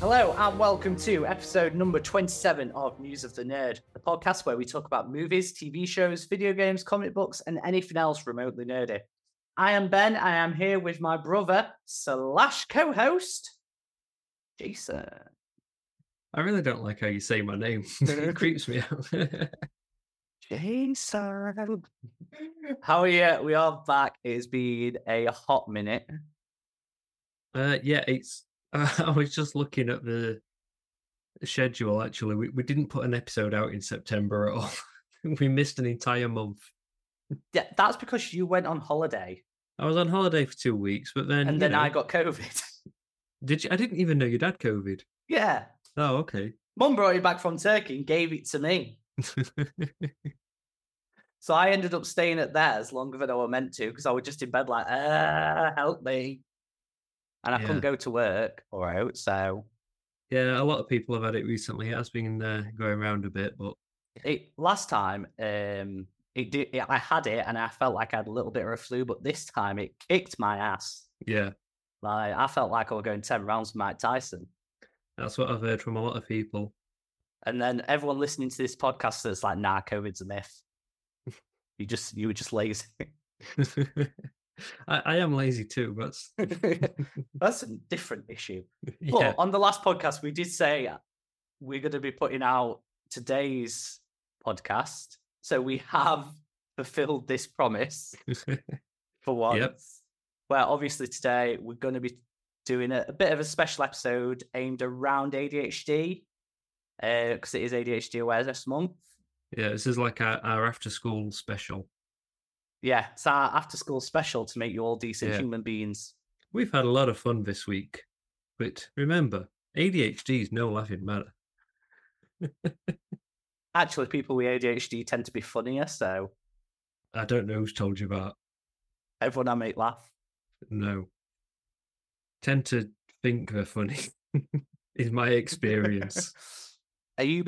Hello and welcome to episode number 27 of News of the Nerd, the podcast where we talk about movies, TV shows, video games, comic books, and anything else remotely nerdy. I am Ben. I am here with my brother slash co-host, Jason. I really don't like how you say my name. It creeps me out. Jason. How are you? We are back. It's been a hot minute. I was just looking at the schedule, actually. We didn't put an episode out in September at all. We missed an entire month. Yeah, that's because you went on holiday. I was on holiday for 2 weeks, but then... And then I got COVID. Did you? I didn't even know you'd had COVID. Yeah. Oh, okay. Mum brought it back from Turkey and gave it to me. So I ended up staying at theirs longer than I was meant to, because I was just in bed like, help me. And I couldn't go to work or out, so... Yeah, a lot of people have had it recently. It has been going around a bit, but... Last time, I had it and I felt like I had a little bit of a flu, but this time it kicked my ass. Yeah. Like, I felt like I was going 10 rounds with Mike Tyson. That's what I've heard from a lot of people. And then everyone listening to this podcast is like, nah, COVID's a myth. You were just lazy. I am lazy too, but that's a different issue. Yeah. But on the last podcast, we did say we're going to be putting out today's podcast, so we have fulfilled this promise for once. Yep. Well, obviously today we're going to be doing a bit of a special episode aimed around ADHD because it is ADHD Awareness Month. Yeah, this is like our after-school special. Yeah, it's our after-school special to make you all decent human beings. We've had a lot of fun this week, but remember, ADHD is no laughing matter. Actually, people with ADHD tend to be funnier, so... I don't know who's told you about. Everyone I make laugh. No. Tend to think they're funny, is my experience. Are you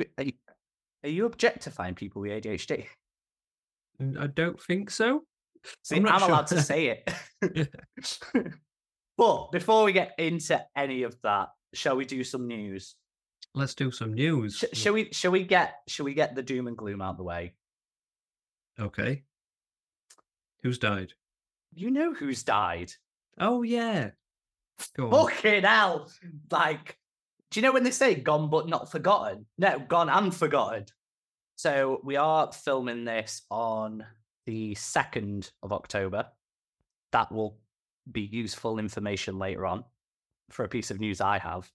objectifying people with ADHD? I don't think so. See, I'm allowed to say it. But before we get into any of that, shall we do some news? Let's do some news. Shall we get the doom and gloom out of the way? Okay. Who's died? You know who's died. Oh yeah. Fucking hell! Like, do you know when they say gone but not forgotten? No, gone and forgotten. So we are filming this on the 2nd of October. That will be useful information later on for a piece of news I have.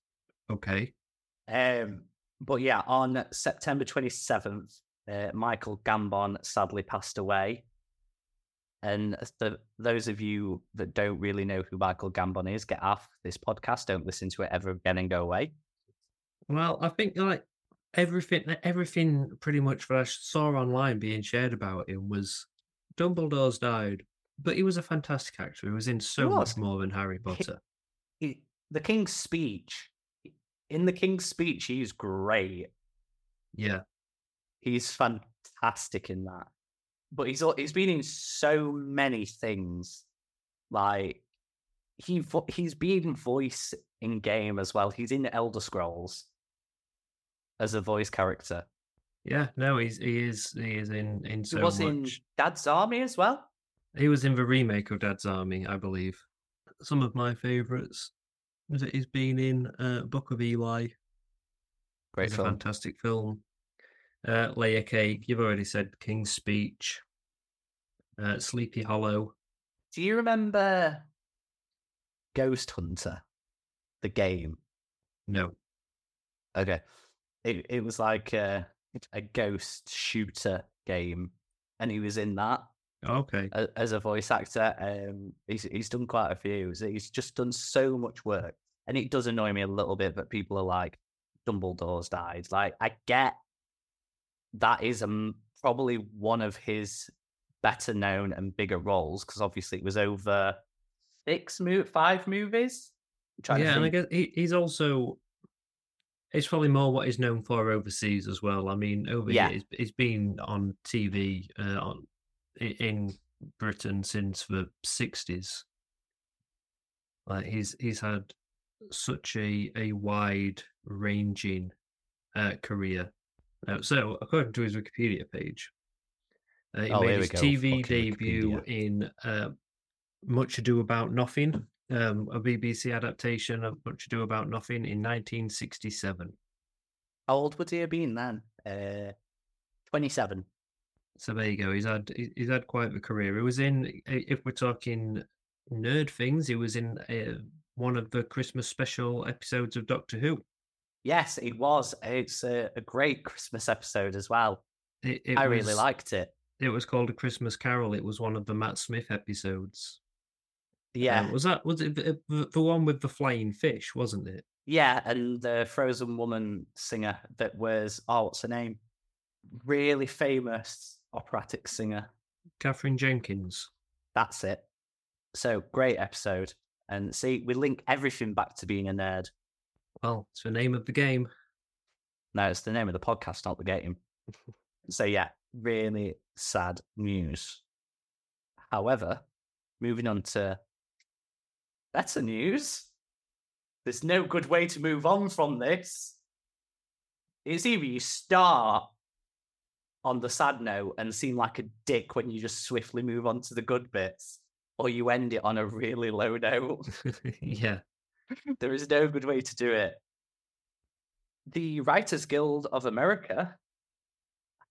Okay. But yeah, on September 27th, Michael Gambon sadly passed away. And those of you that don't really know who Michael Gambon is, get off this podcast. Don't listen to it ever again and go away. Well, I think like... Everything pretty much that I saw online being shared about him was Dumbledore's died, but he was a fantastic actor. He was in so much more than Harry Potter. In the King's Speech, he's great. Yeah. He's fantastic in that. But he's been in so many things. Like, he's been voice in game as well. He's in Elder Scrolls as a voice character. Yeah, no, he is in so much. He was in Dad's Army as well? He was in the remake of Dad's Army, I believe. Some of my favourites that he's been in, Book of Eli. Great film. A fantastic film. Layer Cake, you've already said King's Speech. Sleepy Hollow. Do you remember Ghost Hunter, the game? No. Okay. It was like a ghost shooter game, and he was in that. Okay, as a voice actor, he's done quite a few. He's just done so much work, and it does annoy me a little bit that people are like, Dumbledore's died. Like, I get that is probably one of his better known and bigger roles, because obviously it was over 5 movies. And I guess he's also... It's probably more what he's known for overseas as well. I mean, over here, it's been on TV in Britain since the 60s. Like, he's had such a wide-ranging career. So, according to his Wikipedia page, he made his TV debut in Much Ado About Nothing, a BBC adaptation of Much Ado About Nothing in 1967. How old would he have been then? 27. So there you go. He's had quite the career. He was in, if we're talking nerd things, he was in one of the Christmas special episodes of Doctor Who. Yes, it was. It's a great Christmas episode as well. I really liked it. It was called A Christmas Carol. It was one of the Matt Smith episodes. Yeah. Was it the one with the flying fish, wasn't it? Yeah, and the Frozen Woman singer that was, what's her name? Really famous operatic singer. Catherine Jenkins. That's it. So, great episode. And see, we link everything back to being a nerd. Well, it's the name of the game. No, it's the name of the podcast, not the game. So, yeah, really sad news. However, moving on to better news. There's no good way to move on from this. It's either you start on the sad note and seem like a dick when you just swiftly move on to the good bits, or you end it on a really low note. Yeah. There is no good way to do it. The Writers Guild of America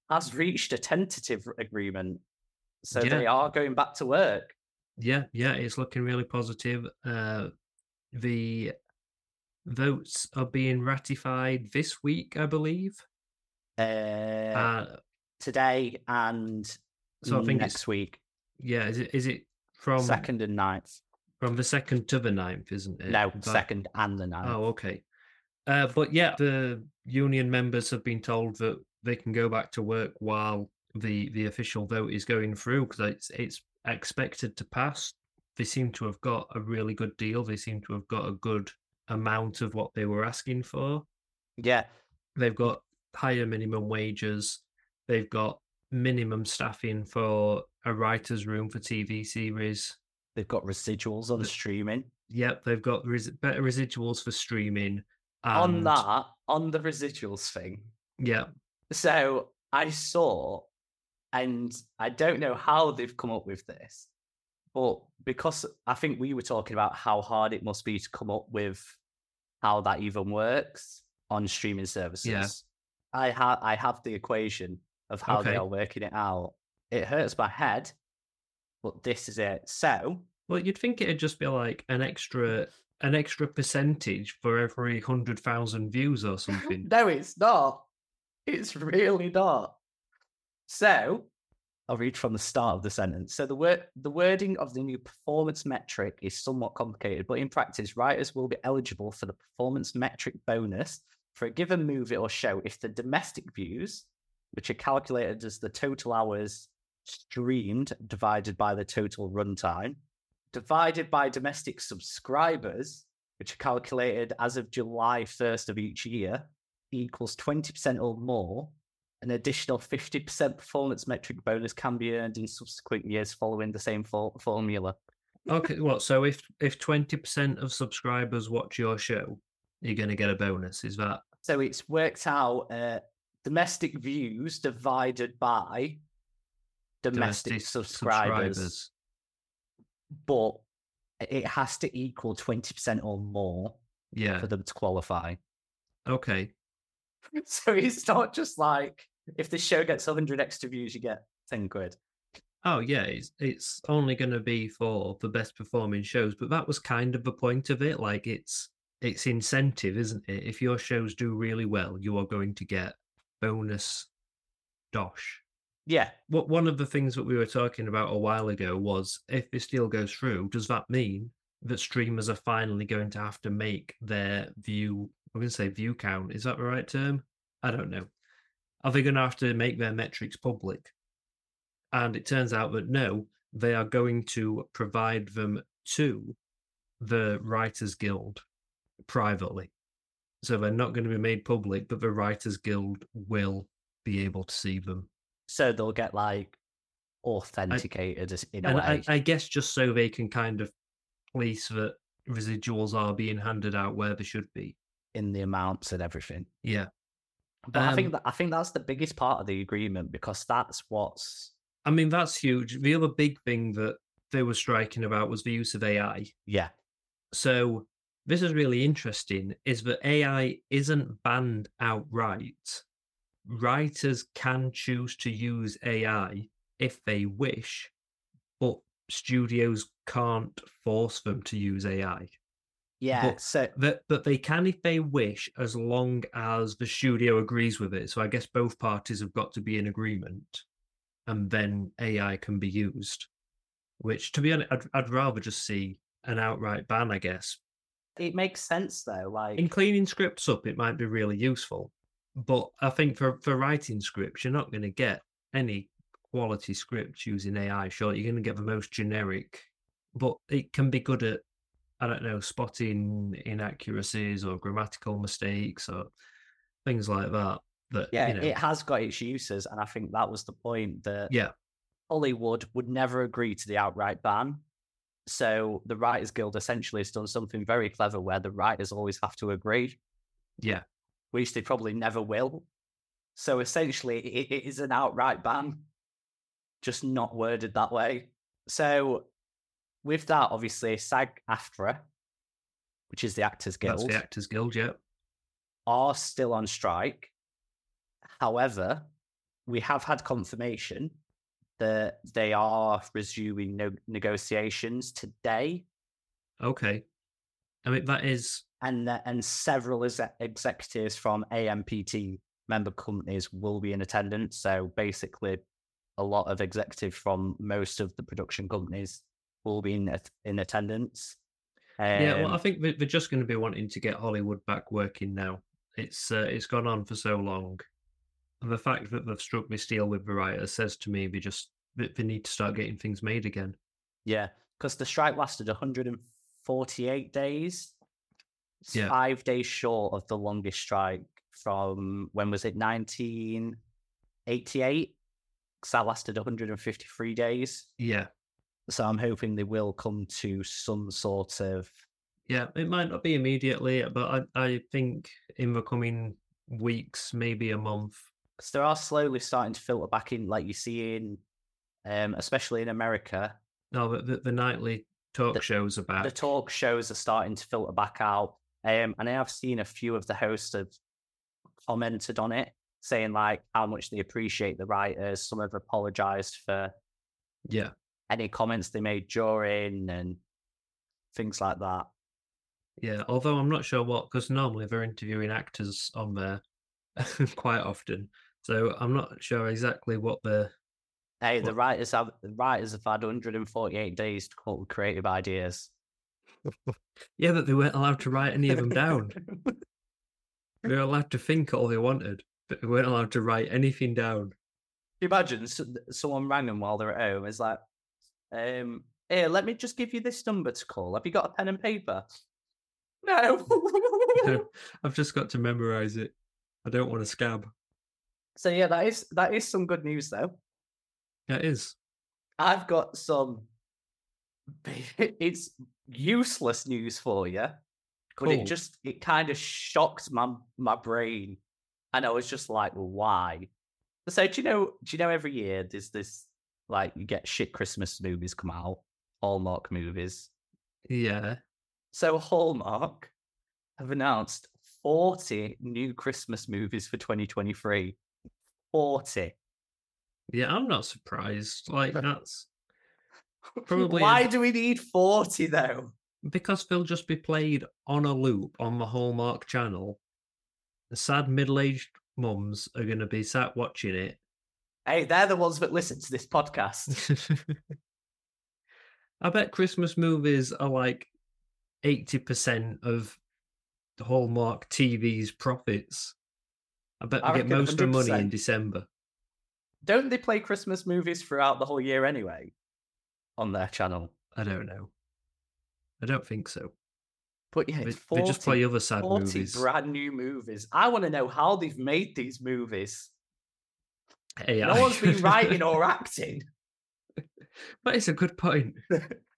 has reached a tentative agreement. So they are going back to work. Yeah, it's looking really positive. The votes are being ratified this week, I believe. Today and so I think next week. Yeah, is it from 2nd and 9th? From the 2nd to the 9th, isn't it? No, 2nd and the 9th. Oh, okay. But yeah, the union members have been told that they can go back to work while the official vote is going through, because it's expected to pass. They seem to have got a really good deal. They seem to have got a good amount of what they were asking for. Yeah. They've got higher minimum wages. They've got minimum staffing for a writer's room for TV series. They've got residuals on streaming. Yep, they've got better residuals for streaming. On the residuals thing. Yeah. So I saw, and I don't know how they've come up with this, but because I think we were talking about how hard it must be to come up with how that even works on streaming services. Yeah. I have the equation of how they are working it out. It hurts my head, but this is it. So, well, you'd think it'd just be like an extra percentage for every 100,000 views or something. No, it's not. It's really not. So, I'll read from the start of the sentence. So, the wording of the new performance metric is somewhat complicated, but in practice, writers will be eligible for the performance metric bonus for a given movie or show if the domestic views, which are calculated as the total hours streamed divided by the total runtime, divided by domestic subscribers, which are calculated as of July 1st of each year, equals 20% or more. An additional 50% performance metric bonus can be earned in subsequent years following the same formula. Okay, well, so if 20% of subscribers watch your show, you're going to get a bonus, is that? So it's worked out domestic views divided by domestic subscribers. But it has to equal 20% or more for them to qualify. Okay. So it's not just like, if this show gets 100 extra views, you get 10 quid. Oh, yeah, it's only going to be for the best performing shows, but that was kind of the point of it. Like, it's incentive, isn't it? If your shows do really well, you are going to get bonus dosh. Yeah. What one of the things that we were talking about a while ago was, if this deal goes through, does that mean that streamers are finally going to have to make their view? I'm going to say view count. Is that the right term? I don't know. Are they going to have to make their metrics public? And it turns out that no, they are going to provide them to the Writers Guild privately. So they're not going to be made public, but the Writers Guild will be able to see them. So they'll get like authenticated in a way. I guess just so they can kind of police that residuals are being handed out where they should be, in the amounts and everything. Yeah, but I think that's the biggest part of the agreement, because that's what's. I mean, that's huge. The other big thing that they were striking about was the use of AI. Yeah. So this is really interesting, is that AI isn't banned outright. Writers can choose to use AI if they wish, but studios can't force them to use AI. Yeah. But they can if they wish, as long as the studio agrees with it. So I guess both parties have got to be in agreement, and then AI can be used. Which, to be honest, I'd rather just see an outright ban, I guess. It makes sense, though. Like, in cleaning scripts up, it might be really useful. But I think for writing scripts, you're not going to get any quality scripts using AI. Sure, you're going to get the most generic, but it can be good at, I don't know, spotting inaccuracies or grammatical mistakes or things like that. Yeah, you know, it has got its uses, and I think that was the point that Hollywood would never agree to the outright ban. So the Writers Guild essentially has done something very clever where the writers always have to agree. Yeah. Which they probably never will. So essentially, it is an outright ban, just not worded that way. So with that, obviously, SAG-AFTRA, which is the Actors Guild. That's the Actors Guild, yeah. Are still on strike. However, we have had confirmation that they are resuming negotiations today. Okay. I mean, that is... And several executives from AMPTP member companies will be in attendance. So basically, a lot of executives from most of the production companies will be in attendance. Yeah, well, I think they're just going to be wanting to get Hollywood back working now. It's gone on for so long. And the fact that they've struck this deal with the writers says to me they need to start getting things made again. Yeah, because the strike lasted 148 days. It's 5 days short of the longest strike from, when was it, 1988? Because that lasted 153 days. Yeah. So I'm hoping they will come to some sort of... Yeah, it might not be immediately, but I think in the coming weeks, maybe a month... So they are slowly starting to filter back in, like you see in, especially in America. No, the nightly talk shows are back. The talk shows are starting to filter back out. And I have seen a few of the hosts have commented on it, saying like how much they appreciate the writers. Some have apologized for any comments they made during and things like that. Yeah, although I'm not sure what, because normally they're interviewing actors on there quite often. So I'm not sure exactly what the... Hey, what... The writers have had 148 days to come up with creative ideas. Yeah, but they weren't allowed to write any of them down. They were allowed to think all they wanted, but they weren't allowed to write anything down. You imagine someone rang them while they're at home. It's like, here, let me just give you this number to call. Have you got a pen and paper? No. No, I've just got to memorise it. I don't want to scab. So yeah, that is some good news though. Yeah, it is. I've got some. It's useless news for you, cool. But it kind of shocked my brain, and I was just like, well, why? So do you know? Every year there's this, like, you get shit Christmas movies come out, Hallmark movies. Yeah. So Hallmark have announced 40 new Christmas movies for 2023. 40. Yeah, I'm not surprised. Like, that's probably... Why do we need 40, though? Because they'll just be played on a loop on the Hallmark channel. The sad middle-aged mums are going to be sat watching it. Hey, they're the ones that listen to this podcast. I bet Christmas movies are like 80% of the Hallmark TV's profits. I bet they get most of the money in December. Don't they play Christmas movies throughout the whole year anyway on their channel? I don't know. I don't think so. But yeah, it's 40, they just play other sad 40 movies. Brand new movies. I want to know how they've made these movies. AI. No one's been writing or acting. That is a good point.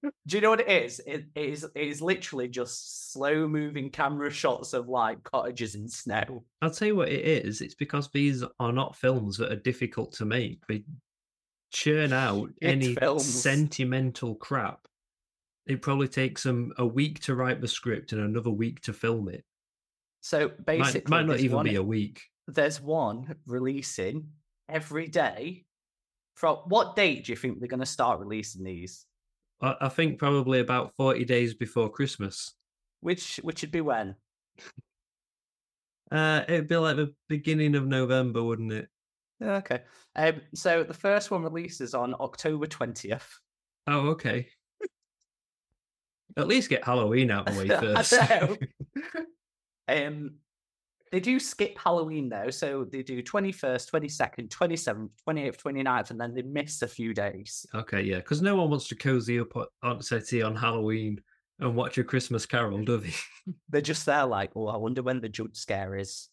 Do you know what it is? It is literally just slow-moving camera shots of, like, cottages in snow. I'll tell you what it is. It's because these are not films that are difficult to make. They churn out any sentimental crap. It probably takes them a week to write the script and another week to film it. So basically... It might not even be a week. There's one releasing every day. From what date do you think they're going to start releasing these? I think probably about 40 days before Christmas. Which would be when? It'd be like the beginning of November, wouldn't it? Okay. So the first one releases on October 20th. Oh, okay. At least get Halloween out of the way first. I know. They do skip Halloween, though. So they do 21st, 22nd, 27th, 28th, 29th, and then they miss a few days. Okay, yeah, because no one wants to cozy up on SETI on Halloween and watch A Christmas Carol, do they? They're just there like, oh, I wonder when the jump scare is.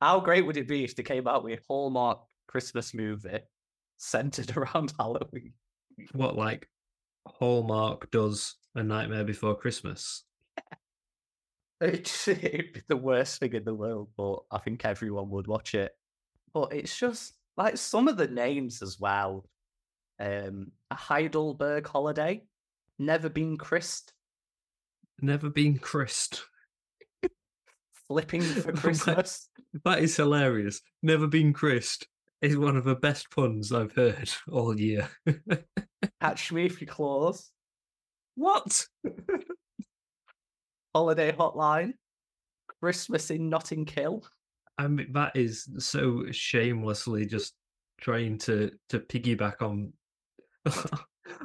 How great would it be if they came out with a Hallmark Christmas movie centered around Halloween? What, like Hallmark does A Nightmare Before Christmas? It'd be the worst thing in the world, but I think everyone would watch it. But it's just, like, some of the names as well. A Heidelberg Holiday. Never Been Christ. Never Been Christ. Flipping for Christmas. That is hilarious. Never Been Christ is one of the best puns I've heard all year. Catch me if you claws. What? Holiday Hotline, Christmas in Notting Hill. I mean, that is so shamelessly just trying to piggyback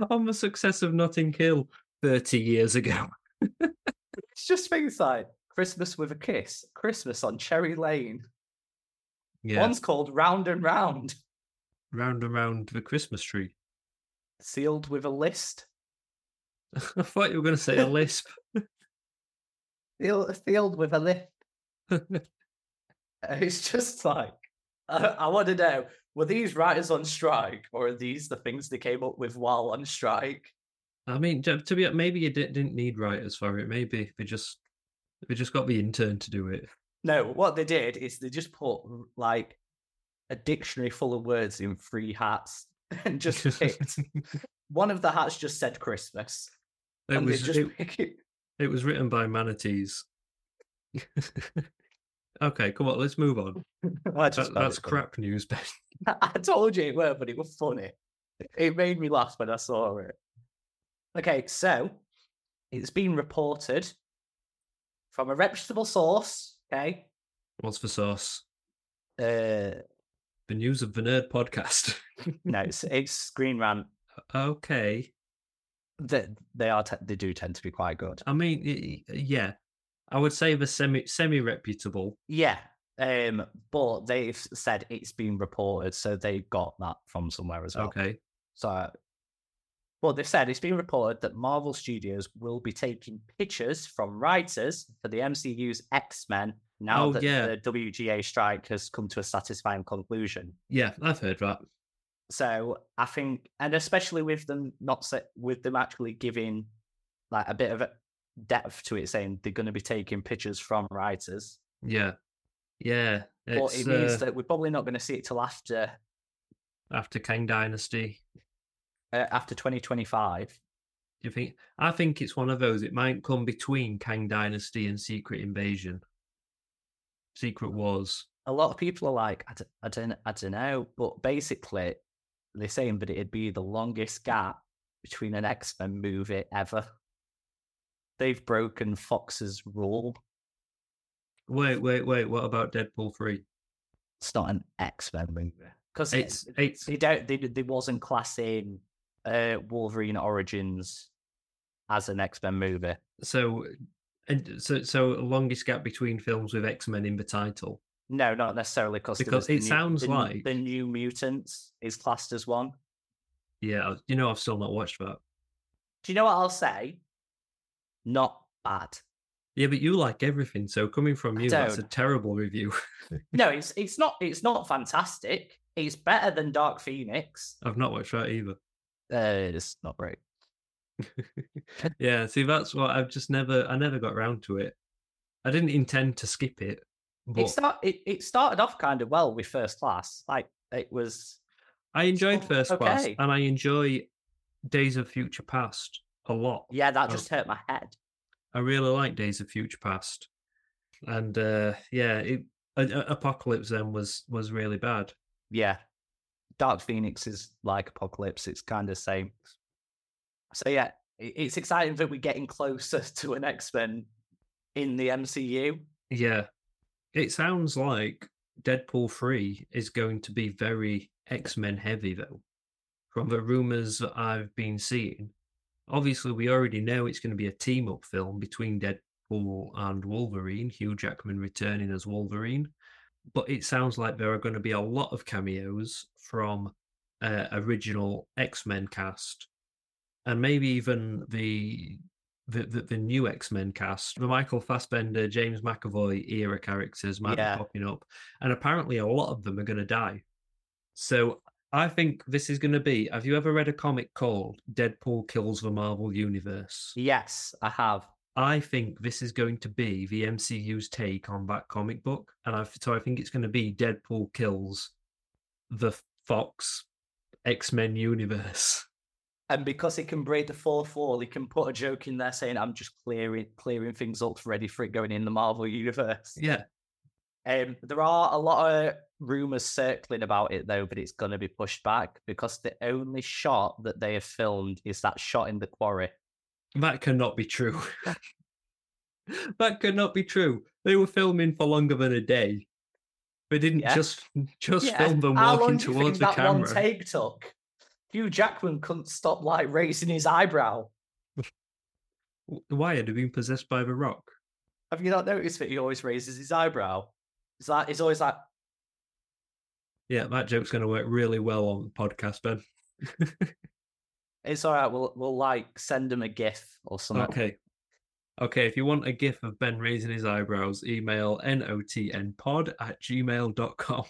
on the success of Notting Hill 30 years ago. It's just things like Christmas with a Kiss, Christmas on Cherry Lane. Yeah. One's called Round and Round. Round and Round the Christmas Tree. Sealed with a List. I thought you were going to say a lisp. Sealed with a Lip. It's just like, I want to know, were these writers on strike, or are these the things they came up with while on strike? I mean, to be maybe you didn't need writers for it. Maybe they just got the intern to do it. No, what they did is they just put, like, a dictionary full of words in three hats and just picked. One of the hats just said Christmas. It was written by manatees. Okay, come on, let's move on. That's crap news, Ben. I told you it were, but it was funny. It made me laugh when I saw it. Okay, so it's been reported from a reputable source, okay? What's the source? The News of the Nerd Podcast. No, it's Screen Rant. Okay. They do tend to be quite good. I mean, yeah, I would say they're semi reputable. Yeah, but they've said it's been reported, so they got that from somewhere as well. Okay. So, well, they've said it's been reported that Marvel Studios will be taking pictures from writers for the MCU's X-Men now that the WGA strike has come to a satisfying conclusion. Yeah, I've heard that. So I think, and especially with them actually giving, like, a bit of a depth to it, saying they're going to be taking pictures from writers. Yeah, yeah. But it means that we're probably not going to see it till after Kang Dynasty, after 2025. Do you think? I think it's one of those. It might come between Kang Dynasty and Secret Invasion, Secret Wars. A lot of people are like, I don't know, but basically. They're saying that it'd be the longest gap between an X-Men movie ever. They've broken Fox's rule. Wait. What about Deadpool 3? It's not an X-Men movie because it's they wasn't classing Wolverine Origins as an X-Men movie. So longest gap between films with X-Men in the title. No, not necessarily, because it sounds like The New Mutants is classed as one. Yeah, you know, I've still not watched that. Do you know what I'll say? Not bad. Yeah, but you like everything, so coming from you, that's a terrible review. No, it's not fantastic. It's better than Dark Phoenix. I've not watched that either. It's not great. Yeah, see, that's what I've just never got around to it. I didn't intend to skip it. But it started off kind of well with First Class. Like, it was... I enjoyed First Class, and I enjoy Days of Future Past a lot. Yeah, that just hurt my head. I really like Days of Future Past. And, yeah, Apocalypse then was really bad. Yeah. Dark Phoenix is like Apocalypse. It's kind of the same. So, yeah, it's exciting that we're getting closer to an X-Men in the MCU. Yeah. It sounds like Deadpool 3 is going to be very X-Men heavy, though, from the rumours that I've been seeing. Obviously, we already know it's going to be a team-up film between Deadpool and Wolverine, Hugh Jackman returning as Wolverine. But it sounds like there are going to be a lot of cameos from original X-Men cast, and maybe even the new X-Men cast, the Michael Fassbender, James McAvoy era characters might be popping up, and apparently a lot of them are going to die. So I think this is going to be... Have you ever read a comic called Deadpool Kills the Marvel Universe? Yes, I have. I think this is going to be the MCU's take on that comic book, and so I think it's going to be Deadpool Kills the Fox X-Men universe. And because he can break the fourth wall, he can put a joke in there saying, "I'm just clearing things up, ready for it going in the Marvel universe." Yeah. There are a lot of rumors circling about it though, but it's going to be pushed back because the only shot that they have filmed is that shot in the quarry. That cannot be true. That cannot be true. They were filming for longer than a day. They didn't just film them walking towards the camera. How long do you think that one take took? Hugh Jackman couldn't stop, like, raising his eyebrow. Why had he been possessed by the Rock? Have you not noticed that he always raises his eyebrow? It's always like... Yeah, that joke's going to work really well on the podcast, Ben. It's all right, we'll like, send him a GIF or something. Okay, if you want a GIF of Ben raising his eyebrows, email notnpod@gmail.com.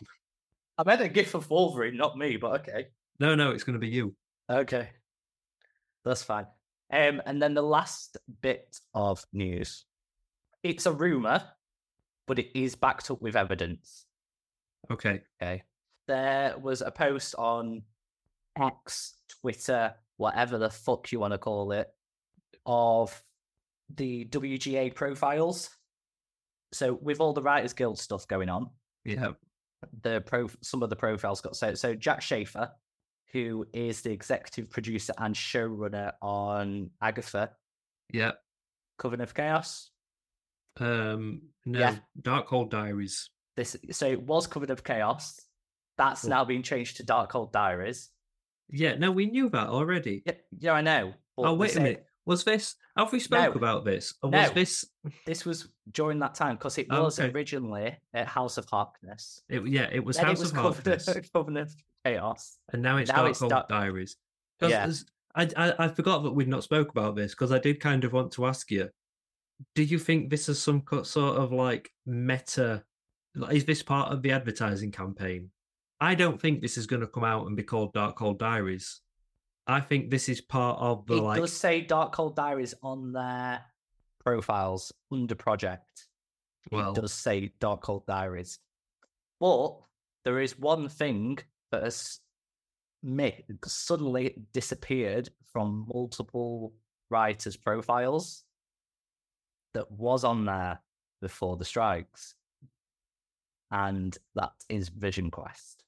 I meant a GIF of Wolverine, not me, but okay. No, it's going to be you. Okay. That's fine. And then the last bit of news. It's a rumour, but it is backed up with evidence. Okay. There was a post on X, Twitter, whatever the fuck you want to call it, of the WGA profiles. So with all the Writers Guild stuff going on, some of the profiles got set. So Jack Schaefer, who is the executive producer and showrunner on Agatha. Yeah. Coven of Chaos? Darkhold Diaries. So it was Coven of Chaos. That's now been changed to Darkhold Diaries. Yeah, no, we knew that already. Yeah, I know. Oh, wait a minute. Was this... Have we spoke about this? Or was this... This was during that time, because it was originally at House of Harkness. It was House of Harkness. Coven of Chaos. And now it's Darkhold Diaries. Yeah. I forgot that we'd not spoke about this, because I did kind of want to ask you, do you think this is some sort of, like, meta... Is this part of the advertising campaign? I don't think this is going to come out and be called Darkhold Diaries. I think this is part of the... It does say Darkhold Diaries on their profiles under project. It does say Darkhold Diaries. But there is one thing that has suddenly disappeared from multiple writers' profiles that was on there before the strikes. And that is Vision Quest.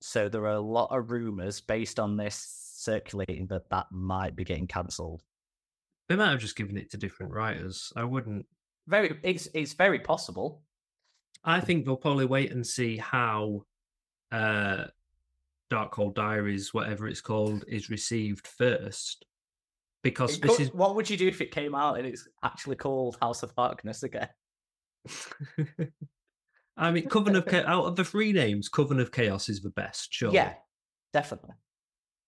So there are a lot of rumours based on this circulating that might be getting cancelled. They might have just given it to different writers. I wouldn't... It's very possible. I think they'll probably wait and see how Darkhold Diaries, whatever it's called, is received first. Because what would you do if it came out and it's actually called House of Darkness again? I mean, Coven of Chaos, out of the three names, Coven of Chaos is the best, surely. Yeah, definitely.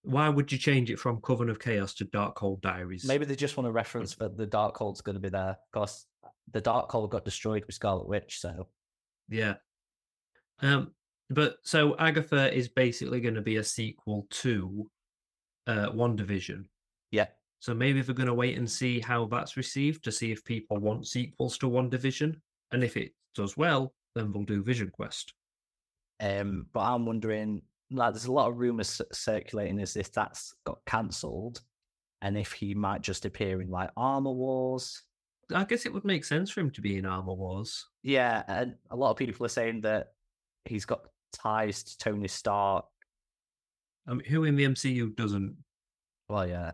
Why would you change it from Coven of Chaos to Darkhold Diaries? Maybe they just want to reference that the Darkhold's going to be there, because the Darkhold got destroyed with Scarlet Witch, so... Yeah. But, so, Agatha is basically going to be a sequel to WandaVision. Yeah. So maybe they're going to wait and see how that's received to see if people want sequels to WandaVision. And if it does well, then we'll do Vision Quest. But I'm wondering, like, there's a lot of rumours circulating as if that's got cancelled and if he might just appear in, like, Armor Wars. I guess it would make sense for him to be in Armor Wars. Yeah, and a lot of people are saying that he's got ties to Tony Stark. I mean, who in the MCU doesn't? Well, yeah.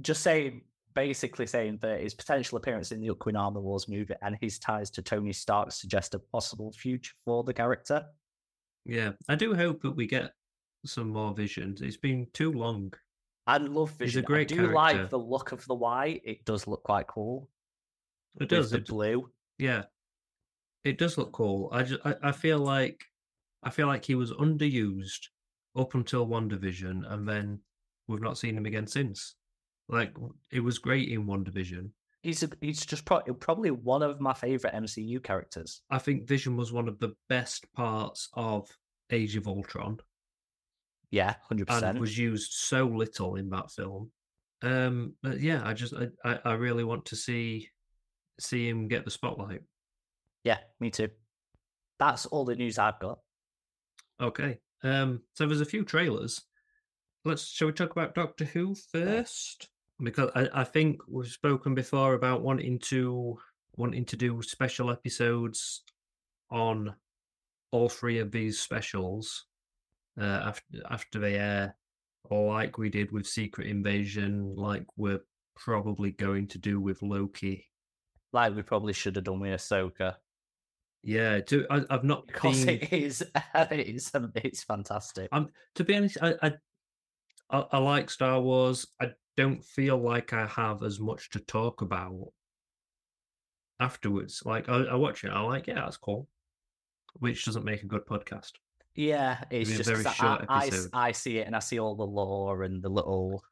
Just saying, basically saying that his potential appearance in the upcoming Armor Wars movie and his ties to Tony Stark suggest a possible future for the character. Yeah, I do hope that we get some more Visions. It's been too long. I love Vision. He's a great character. Like the look of the white. It does look quite cool. It does. The blue. Yeah, it does look cool. I feel like he was underused up until WandaVision, and then we've not seen him again since. Like, it was great in WandaVision. He's probably one of my favourite MCU characters. I think Vision was one of the best parts of Age of Ultron. Yeah, 100%. And was used so little in that film. But yeah, I really want to see him get the spotlight. Yeah, me too. That's all the news I've got. Okay. So there's a few trailers. Shall we talk about Doctor Who first? Because I think we've spoken before about wanting to do special episodes on all three of these specials after they air, or like we did with Secret Invasion, like we're probably going to do with Loki. Like we probably should have done with Ahsoka. Yeah, I've not because been... it's fantastic. To be honest, I like Star Wars. I don't feel like I have as much to talk about afterwards. Like, I watch it, I'm like, yeah, that's cool. Which doesn't make a good podcast. Yeah, it's just very short episode. I see it and I see all the lore and the little...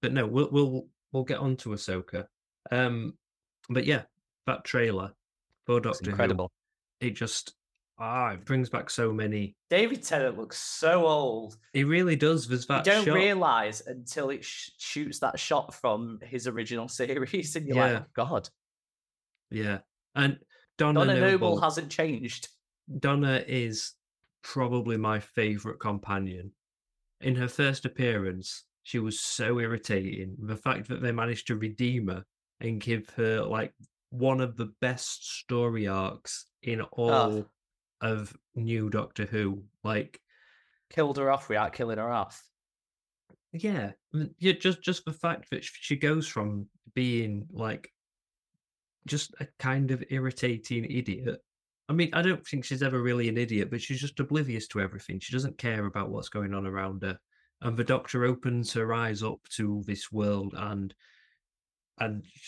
But no, we'll get on to Ahsoka. But yeah, that trailer for Doctor Who. Incredible. It just... it brings back so many. David Tennant looks so old. He really does. There's that shot. You don't realise until it shoots that shot from his original series, and you're like, oh, God. Yeah. And Donna Noble hasn't changed. Donna is probably my favourite companion. In her first appearance, she was so irritating. The fact that they managed to redeem her and give her, like, one of the best story arcs in all... of new Doctor Who, like, killed her off without killing her off. Yeah, just the fact that she goes from being like just a kind of irritating idiot. I mean, I don't think she's ever really an idiot, but she's just oblivious to everything. She doesn't care about what's going on around her. And the Doctor opens her eyes up to this world, and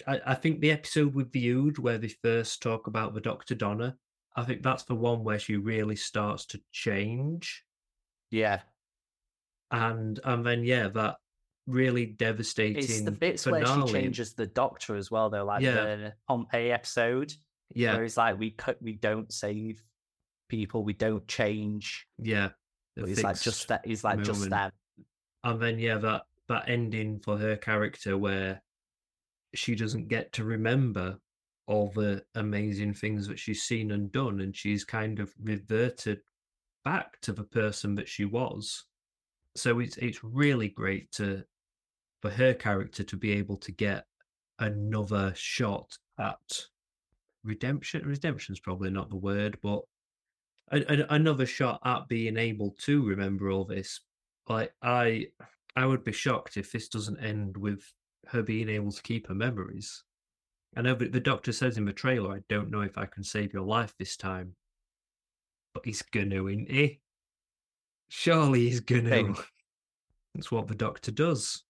I think the episode with the Ood where they first talk about the Doctor Donna. I think that's the one where she really starts to change. Yeah. And then, yeah, that really devastating finale. It's the bits where she changes the Doctor as well, though, like the Pompeii episode. Yeah. Where it's like, we don't save people, we don't change. Yeah. It's like just that. He's like, just that. And then, yeah, that ending for her character where she doesn't get to remember all the amazing things that she's seen and done, and she's kind of reverted back to the person that she was. So it's really great for her character to be able to get another shot at redemption. Redemption's probably not the word, but another shot at being able to remember all this. Like, I would be shocked if this doesn't end with her being able to keep her memories. I know, but the Doctor says in the trailer, I don't know if I can save your life this time. But he's gonna, isn't he? Surely he's gonna. That's what the Doctor does.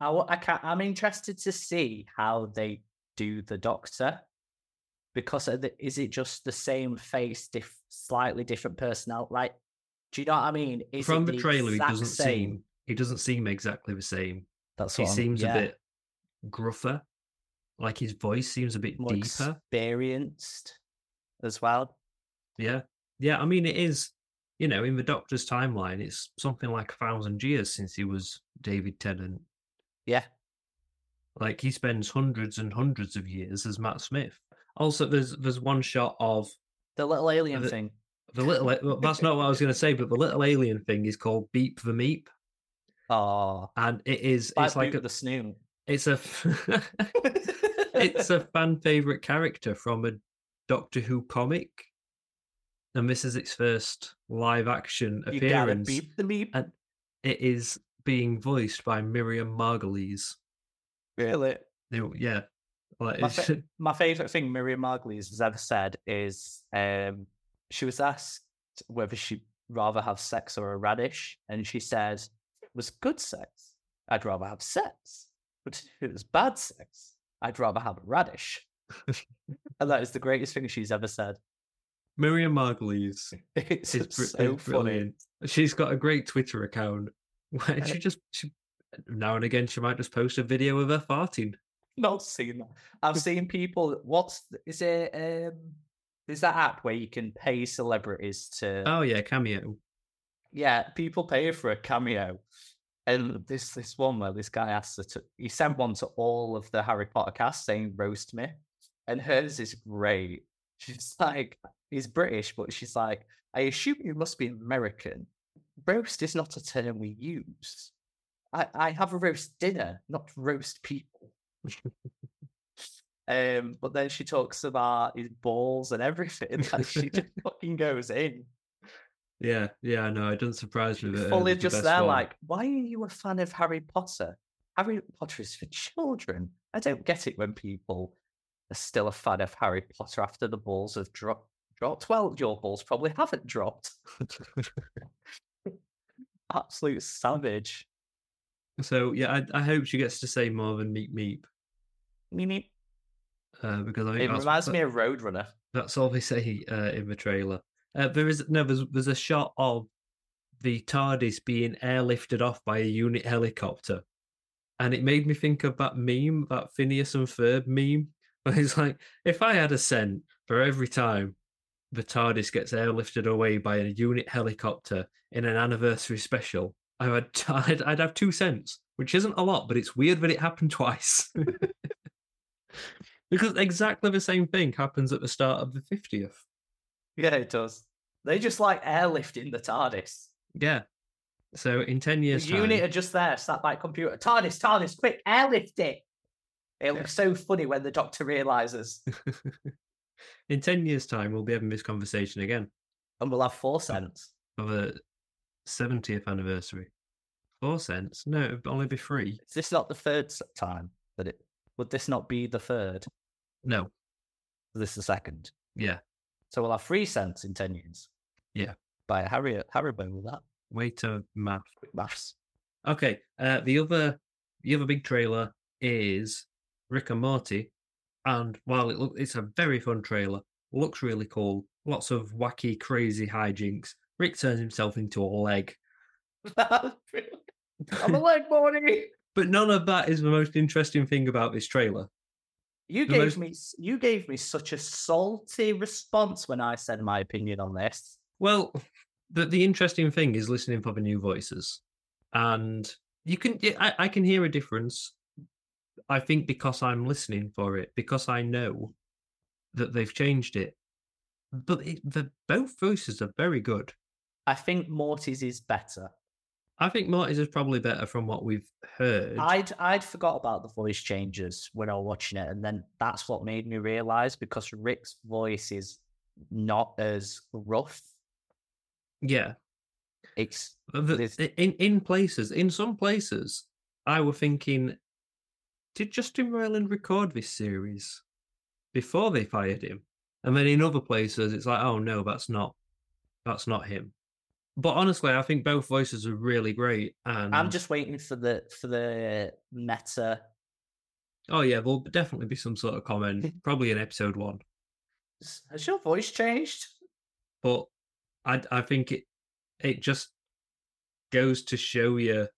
I'm interested to see how they do the Doctor. Because is it just the same face, slightly different personality? Like, do you know what I mean? From the trailer, he doesn't seem exactly the same. That's what he seems a bit gruffer. Like, his voice seems a bit more deeper. Experienced as well. Yeah. Yeah, I mean, it is, you know, in the Doctor's timeline, it's something like 1,000 years since he was David Tennant. Yeah. Like, he spends hundreds and hundreds of years as Matt Smith. Also, there's one shot of the little alien thing. The little that's not what I was going to say, but the little alien thing is called Beep the Meep. Oh, and it is it's like the Snoon. It's a it's a fan favorite character from a Doctor Who comic, and this is its first live action appearance. You gotta beep the meep, and it is being voiced by Miriam Margolyes. Really? Yeah. Like, my favourite thing Miriam Margolyes has ever said is she was asked whether she'd rather have sex or a radish, and she said, if it was good sex, I'd rather have sex. But if it was bad sex, I'd rather have a radish. And that is the greatest thing she's ever said. Miriam Margolyes is so brilliant. Funny. She's got a great Twitter account where she now and again, she might just post a video of her farting. Not seen that. I've seen people. Is it? There's that app where you can pay celebrities to. Oh yeah, Cameo. Yeah, people pay for a cameo, and this one where this guy asked her to. He sent one to all of the Harry Potter cast saying "roast me," and hers is great. She's like, he's British, but she's like, I assume you must be American. Roast is not a term we use. I have a roast dinner, not roast people. But then she talks about his balls and everything. Like, she just fucking goes in. Yeah, I know. It doesn't surprise me. That, fully just there, one. Like, why are you a fan of Harry Potter? Harry Potter is for children. I don't get it when people are still a fan of Harry Potter after the balls have dropped. Well, your balls probably haven't dropped. Absolute savage. So yeah, I hope she gets to say more than meep meep. Meep. Because I think it reminds me of Roadrunner. That's all they say in the trailer. There's a shot of the TARDIS being airlifted off by a unit helicopter, and it made me think of that meme, that Phineas and Ferb meme, where it's like, if I had a cent for every time the TARDIS gets airlifted away by a unit helicopter in an anniversary special, I'd have 2 cents, which isn't a lot, but it's weird that it happened twice. Because exactly the same thing happens at the start of the 50th. Yeah, it does. They just like airlifting the TARDIS. Yeah. So in 10 years' time... The unit are just there, sat by computer. TARDIS, quick, airlift it! It looks so funny when the Doctor realises. In 10 years' time, we'll be having this conversation again. And we'll have 4 cents. Of a... 70th anniversary. 4 cents? No, it'd only be 3. Is this not the third time that it would this not be the third? No. Is this the second? Yeah. So we'll have 3 cents in 10 years. Yeah. By a Haribo with that. Way to math. Quick maths. Okay. The other big trailer is Rick and Morty. And while it's a very fun trailer, looks really cool. Lots of wacky, crazy hijinks. Rick turns himself into a leg. I'm a leg, Morty. But none of that is the most interesting thing about this trailer. You gave me such a salty response when I said my opinion on this. Well, the interesting thing is listening for the new voices, and I can hear a difference. I think because I'm listening for it, because I know that they've changed it. But both voices are very good. I think Morty's is better. I think Morty's is probably better from what we've heard. I'd forgot about the voice changes when I was watching it, and then that's what made me realise, because Rick's voice is not as rough. Yeah. In some places, I were thinking, did Justin Roiland record this series before they fired him? And then in other places, it's like, oh no, that's not him. But honestly, I think both voices are really great. And I'm just waiting for the meta. Oh yeah, there'll definitely be some sort of comment, probably in episode 1. Has your voice changed? But I think it just goes to show you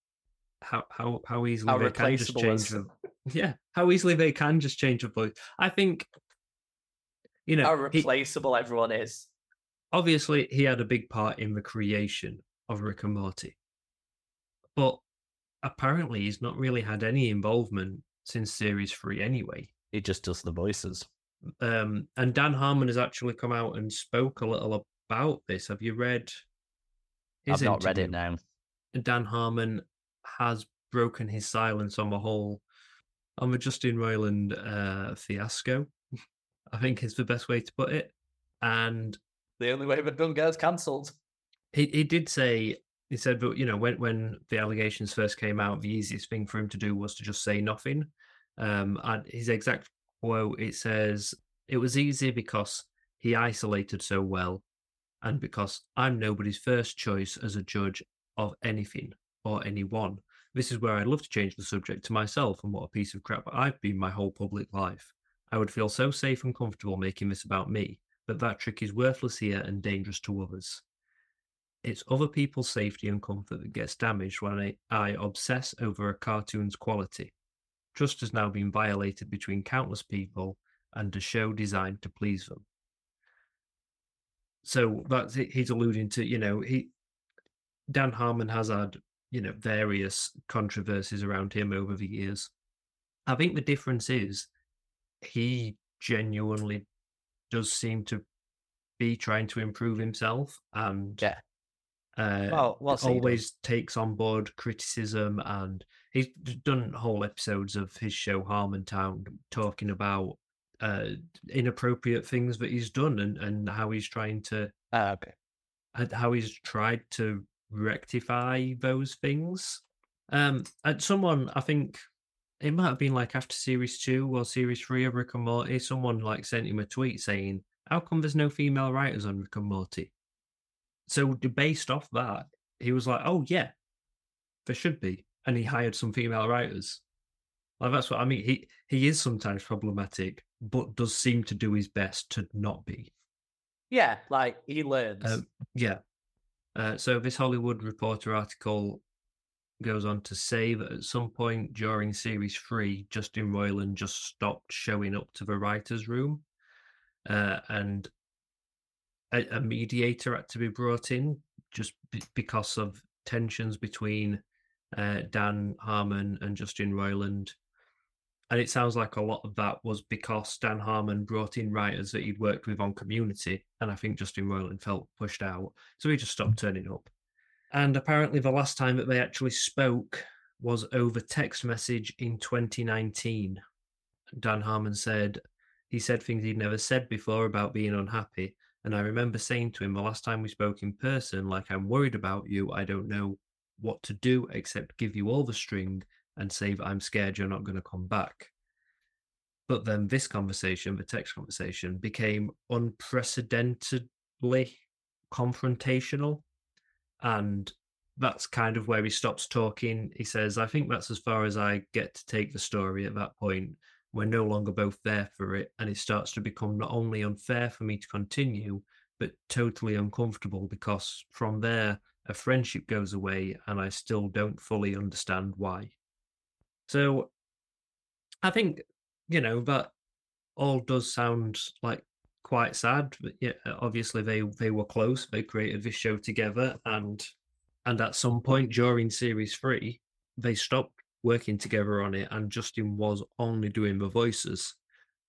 how easily they can just change them. Yeah, how easily they can just change a voice. I think. You know, how replaceable everyone is. Obviously, he had a big part in the creation of Rick and Morty. But apparently, he's not really had any involvement since series 3 anyway. It just does the voices. And Dan Harmon has actually come out and spoke a little about this. Have you read his interview? I've not read it now. Dan Harmon has broken his silence on the whole, on the Justin Roiland fiasco, I think is the best way to put it. And the only way they've done gets cancelled. He did say, he said, but you know, when the allegations first came out, the easiest thing for him to do was to just say nothing. And his exact quote, it says, "It was easy because he isolated so well, and because I'm nobody's first choice as a judge of anything or anyone. This is where I'd love to change the subject to myself and what a piece of crap I've been my whole public life. I would feel so safe and comfortable making this about me, but that trick is worthless here and dangerous to others. It's other people's safety and comfort that gets damaged when I obsess over a cartoon's quality. Trust has now been violated between countless people and a show designed to please them." So that's it. He's alluding to, you know, Dan Harmon has had, you know, various controversies around him over the years. I think the difference is he genuinely does seem to be trying to improve himself, and yeah, always takes on board criticism, and he's done whole episodes of his show Harmontown talking about inappropriate things that he's done, and how he's trying to how he's tried to rectify those things. And someone, I think it might have been like after series 2 or series 3 of Rick and Morty, someone like sent him a tweet saying, "How come there's no female writers on Rick and Morty?" So based off that, he was like, "Oh yeah, there should be," and he hired some female writers. Like, that's what I mean. He is sometimes problematic, but does seem to do his best to not be. Yeah, like he learns. Yeah. So this Hollywood Reporter article goes on to say that at some point during series 3, Justin Roiland just stopped showing up to the writers' room, and a mediator had to be brought in just because of tensions between Dan Harmon and Justin Roiland. And it sounds like a lot of that was because Dan Harmon brought in writers that he'd worked with on Community, and I think Justin Roiland felt pushed out, so he just stopped turning up. And apparently the last time that they actually spoke was over text message in 2019. Dan Harmon said, "He said things he'd never said before about being unhappy, and I remember saying to him, the last time we spoke in person, like, I'm worried about you. I don't know what to do except give you all the string and say that I'm scared you're not going to come back. But then this conversation, the text conversation, became unprecedentedly confrontational." And that's kind of where he stops talking. He says, "I think that's as far as I get to take the story at that point. We're no longer both there for it, and it starts to become not only unfair for me to continue, but totally uncomfortable, because from there, a friendship goes away, and I still don't fully understand why." So I think, you know, that all does sound like quite sad. But yeah, obviously they were close. They created this show together, and at some point during series 3, they stopped working together on it, and Justin was only doing the voices.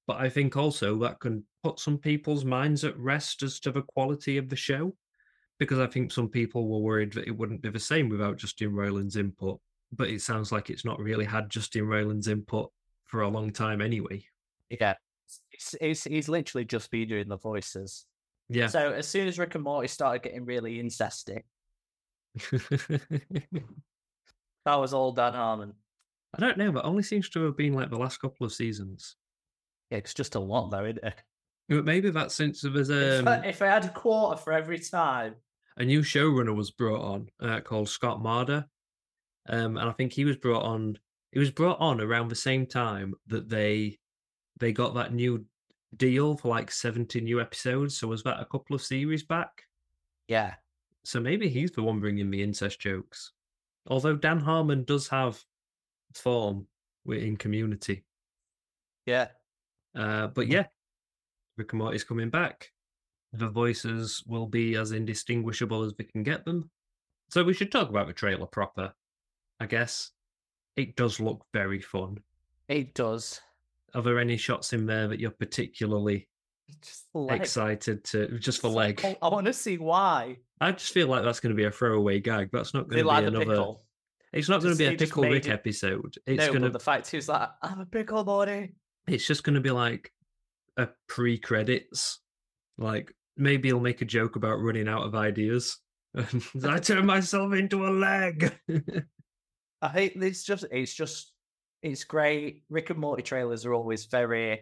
But I think also that can put some people's minds at rest as to the quality of the show, because I think some people were worried that it wouldn't be the same without Justin Roiland's input. But it sounds like it's not really had Justin Roiland's input for a long time anyway. Yeah, he's literally just been doing the voices. Yeah. So as soon as Rick and Morty started getting really incesty, that was all Dan Harmon. I don't know, but only seems to have been like the last couple of seasons. Yeah, it's just a lot though, isn't it? But maybe that's since there was if I had a quarter for every time. A new showrunner was brought on called Scott Marder. And I think he was brought on around the same time that they got that new deal for like 70 new episodes. So was that a couple of series back? Yeah. So maybe he's the one bringing me incest jokes. Although Dan Harmon does have form in Community. Yeah. But yeah, Rick and Morty's coming back. The voices will be as indistinguishable as we can get them. So we should talk about the trailer proper, I guess. It does look very fun. It does. Are there any shots in there that you're particularly excited to just for leg? I want to see why. I just feel like that's going to be a throwaway gag. That's not going to be another. Pickle. It's not going to be a Pickle Rick episode. It's going to. The fact he's like, I'm a pickle, Morty. It's just going to be like a pre-credits. Like maybe he'll make a joke about running out of ideas. I turn myself into a leg. I hate it's great. Rick and Morty trailers are always very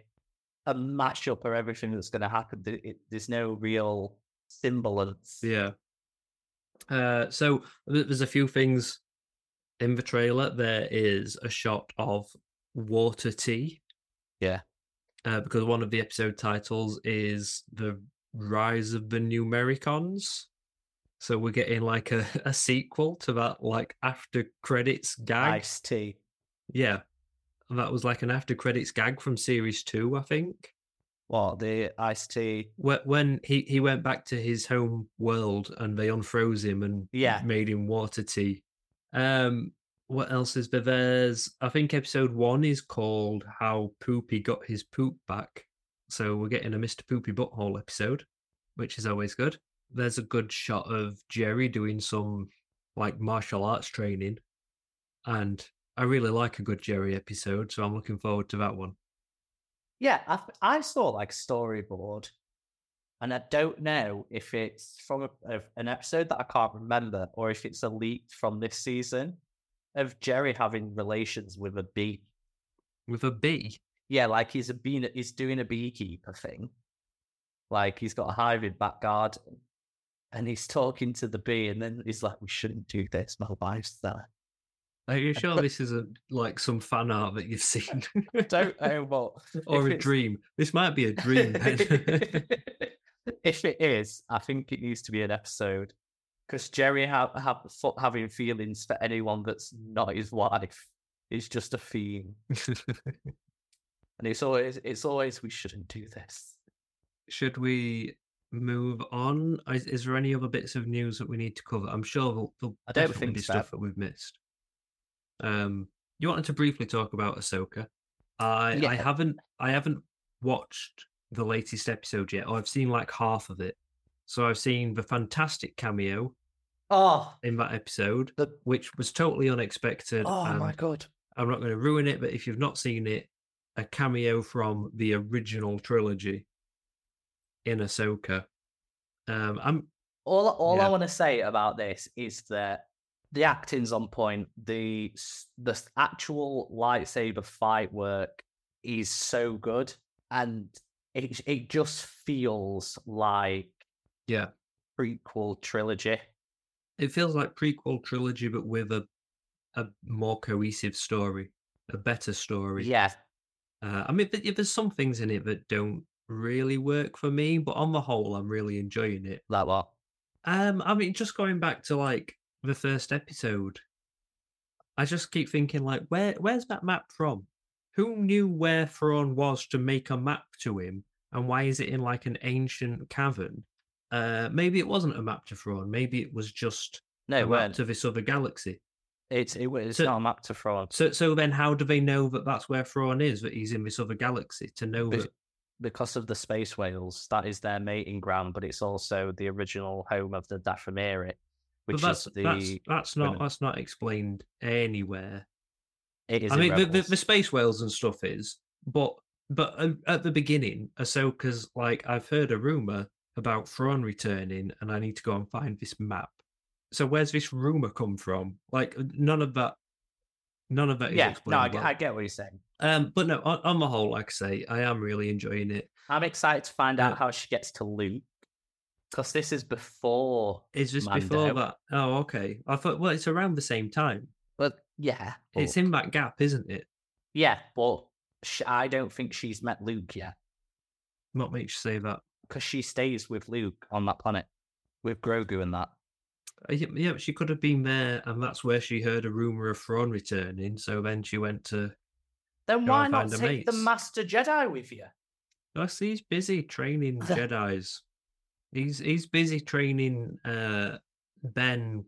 a matchup of everything that's going to happen. There's no real semblance. Yeah. So there's a few things in the trailer. There is a shot of water tea. Yeah. Because one of the episode titles is The Rise of the Numericons. So we're getting like a sequel to that, like after credits gag. Iced tea. Yeah. That was like an after credits gag from series 2, I think. What, the iced tea? When he went back to his home world and they unfroze him and made him water tea. What else is there? There's, I think episode 1 is called How Poopy Got His Poop Back. So we're getting a Mr. Poopy Butthole episode, which is always good. There's a good shot of Jerry doing some like martial arts training. And I really like a good Jerry episode, so I'm looking forward to that one. Yeah, I saw like storyboard, and I don't know if it's from an episode that I can't remember or if it's a leak from this season of Jerry having relations with a bee. With a bee? Yeah, like he's a bee. He's doing a beekeeper thing. Like he's got a hive in back garden, and he's talking to the bee, and then he's like, "We shouldn't do this. My wife's there." Are you sure this isn't like some fan art that you've seen? I don't know what. Or a dream. This might be a dream, then. If it is, I think it needs to be an episode. Because Jerry having feelings for anyone that's not his wife is just a theme. And it's always, we shouldn't do this. Should we move on? Is there any other bits of news that we need to cover? I'm sure there'll be stuff that we've missed. You wanted to briefly talk about Ahsoka. I haven't watched the latest episode yet, or I've seen like half of it. So I've seen the fantastic cameo in that episode, which was totally unexpected. Oh my God. I'm not going to ruin it, but if you've not seen it, a cameo from the original trilogy in Ahsoka. I want to say about this is that the acting's on point. The actual lightsaber fight work is so good, and it just feels like prequel trilogy. It feels like prequel trilogy, but with a more cohesive story, a better story. Yeah. I mean, there's some things in it that don't really work for me, but on the whole, I'm really enjoying it. Like what? I mean, just going back to like the first episode, I just keep thinking like, where's that map from? Who knew where Thrawn was to make a map to him, and why is it in like an ancient cavern? Maybe it wasn't a map to Thrawn. Maybe it was just map to this other galaxy. It's not a map to Thrawn. So then how do they know that that's where Thrawn is, that he's in this other galaxy, to know that? Because of the space whales, that is their mating ground, but it's also the original home of the Dathomiri, which that's not explained anywhere. It is. I mean, the space whales and stuff is, but at the beginning, Ahsoka's like, I've heard a rumor about Thrawn returning, and I need to go and find this map. So where's this rumor come from? Like none of that is explained. Yeah, no, I get what you're saying. But no, on the whole, like I say, I am really enjoying it. I'm excited to find out how she gets to Luke, because this is before. Is this Mando. Before that? Oh, okay. I thought it's around the same time. But yeah, it's in that gap, isn't it? Yeah, but I don't think she's met Luke yet. What makes you say that? Because she stays with Luke on that planet, with Grogu and that. Yeah, but she could have been there, and that's where she heard a rumor of Thrawn returning. So then she went to. Then why not take mates. The Master Jedi with you? Because he's busy training Jedis. He's busy training Ben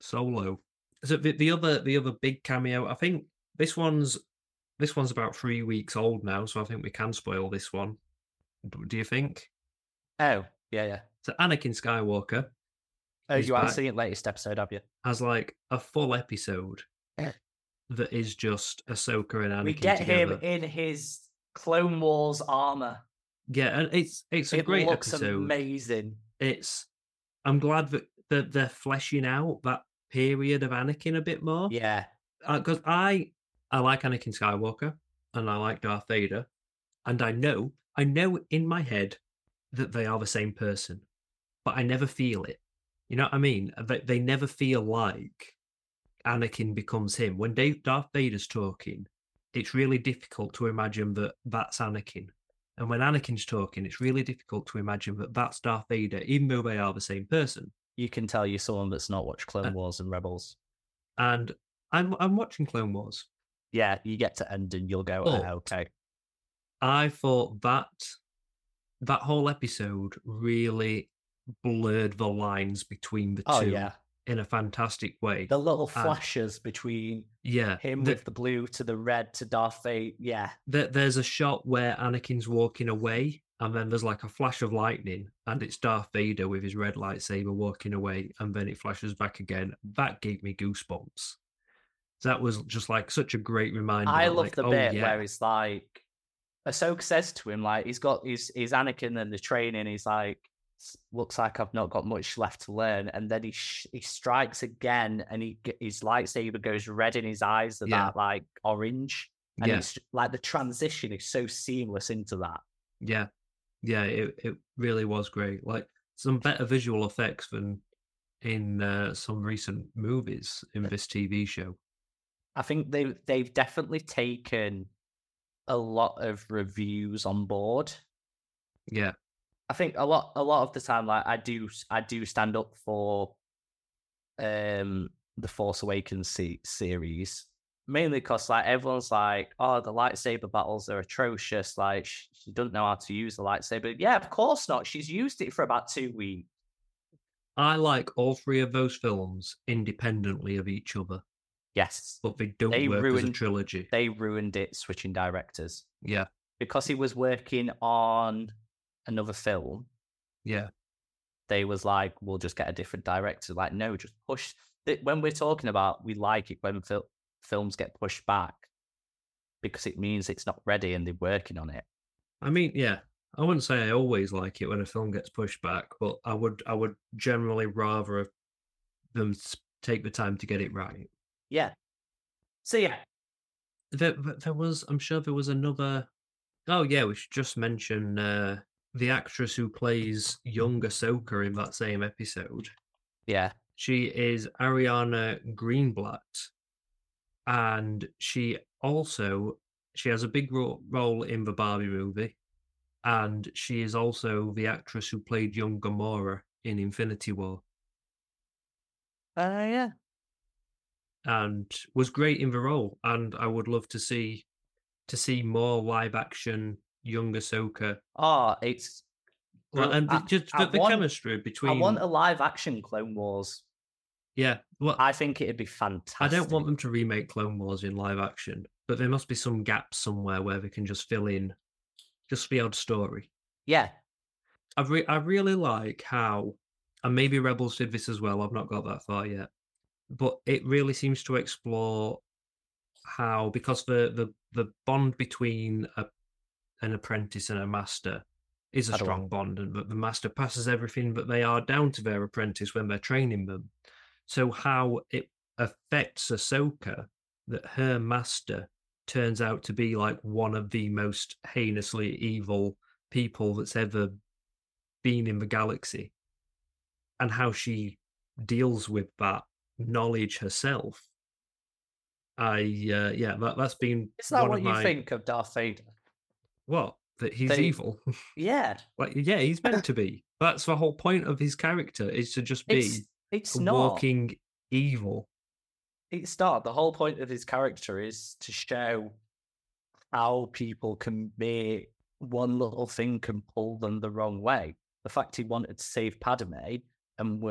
Solo. So the other big cameo, I think this one's This one's about 3 weeks old now, so I think we can spoil this one. Do you think? Oh, yeah. So Anakin Skywalker. Oh, you haven't seen the latest episode, have you? Has like a full episode that is just Ahsoka and Anakin. We get together. Him in his Clone Wars armor. Yeah, and it's a great episode. It looks amazing. I'm glad that they're fleshing out that period of Anakin a bit more. Yeah, because I like Anakin Skywalker and I like Darth Vader, and I know in my head that they are the same person, but I never feel it. You know what I mean? They never feel like Anakin becomes him. When Darth Vader's talking, it's really difficult to imagine that that's Anakin. And when Anakin's talking, it's really difficult to imagine that that's Darth Vader, even though they are the same person. You can tell you're someone that's not watched Clone Wars and Rebels. And I'm watching Clone Wars. Yeah, you get to end and you'll go, okay. I thought that whole episode really blurred the lines between the two in a fantastic way. The little flashes between him with the blue to the red to Darth Vader. Yeah. There's a shot where Anakin's walking away, and then there's like a flash of lightning, and it's Darth Vader with his red lightsaber walking away, and then it flashes back again. That gave me goosebumps. That was just like such a great reminder. I love the bit where it's like Ahsoka says to him, like, he's got his Anakin and the training. He's like, looks like I've not got much left to learn. And then he strikes again, and his lightsaber goes red in his eyes, and that like orange. And it's like the transition is so seamless into that. Yeah. Yeah, it really was great. Like some better visual effects than in some recent movies in this TV show. I think they've definitely taken a lot of reviews on board. Yeah, I think a lot of the time, like I do stand up for the Force Awakens series, mainly because like everyone's like, oh, the lightsaber battles are atrocious. Like she doesn't know how to use the lightsaber. Yeah, of course not. She's used it for about 2 weeks. I like all three of those films independently of each other. Yes. But they work as a trilogy. They ruined it switching directors. Yeah. Because he was working on another film. Yeah. They was like, we'll just get a different director. Like, no, just push. When we're talking about, we like it when films get pushed back because it means it's not ready and they're working on it. I mean, yeah. I wouldn't say I always like it when a film gets pushed back, but I would generally rather them take the time to get it right. Yeah. So, yeah. I'm sure there was another... Oh, yeah, we should just mention the actress who plays young Ahsoka in that same episode. Yeah. She is Ariana Greenblatt. And she has a big role in the Barbie movie. And she is also the actress who played young Gamora in Infinity War. Yeah. And was great in the role, and I would love to see more live action young Ahsoka. It's well, and the chemistry between. I want a live action Clone Wars. Yeah, well, I think it'd be fantastic. I don't want them to remake Clone Wars in live action, but there must be some gaps somewhere where they can just fill in just the odd story. Yeah, I really like how, and maybe Rebels did this as well. I've not got that far yet. But it really seems to explore how, because the bond between an apprentice and a master is a strong bond, and the master passes everything that they are down to their apprentice when they're training them. So how it affects Ahsoka that her master turns out to be like one of the most heinously evil people that's ever been in the galaxy, and how she deals with that knowledge herself. That's been. Is that what you think of Darth Vader? What? That he's evil? Yeah. Like, yeah, he's meant to be. That's the whole point of his character, is to just be walking evil. It's not. The whole point of his character is to show how people can be, one little thing can pull them the wrong way. The fact he wanted to save Padme and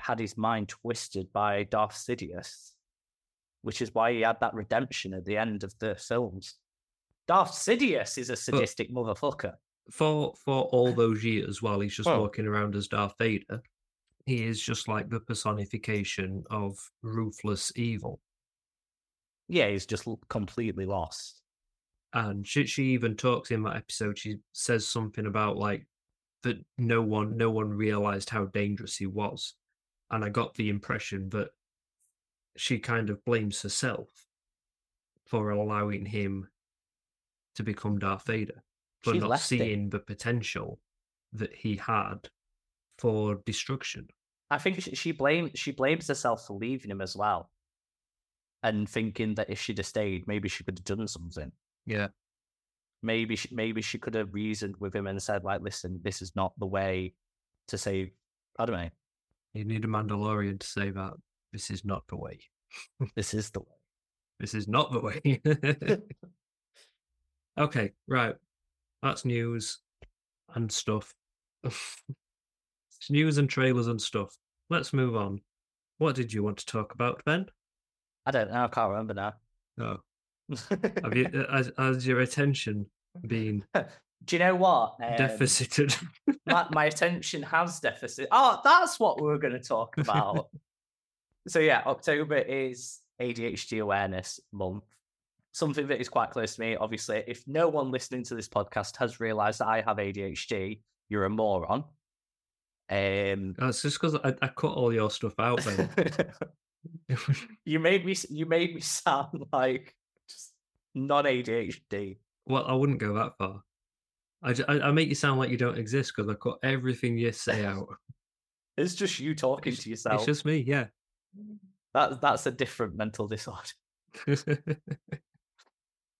had his mind twisted by Darth Sidious which is why he had that redemption at the end of the films. Darth Sidious is a sadistic motherfucker. For all those years, while he's just walking around as Darth Vader, he is just like the personification of ruthless evil. Yeah, he's just completely lost. And she even talks in that episode, she says something about like that no one realized how dangerous he was. And I got the impression that she kind of blames herself for allowing him to become Darth Vader, for not seeing the potential that he had for destruction. I think she blames herself for leaving him as well, and thinking that if she'd have stayed, maybe she could have done something. Yeah, maybe she could have reasoned with him and said, like, "Listen, this is not the way to save." I don't know. You need a Mandalorian to say that. This is not the way. This is the way. This is not the way. Okay, right. That's news and stuff. It's news and trailers and stuff. Let's move on. What did you want to talk about, Ben? I don't know. I can't remember now. No. Have you? Has your attention been? Do you know what? Deficited. my attention has deficit. Oh, that's what we were going to talk about. So yeah, October is ADHD Awareness Month. Something that is quite close to me, obviously. If no one listening to this podcast has realised that I have ADHD, you're a moron. That's just because I cut all your stuff out. Then you made me sound like just non-ADHD. Well, I wouldn't go that far. I make you sound like you don't exist because I cut everything you say out. It's just you talking to yourself. It's just me, yeah. That's a different mental disorder.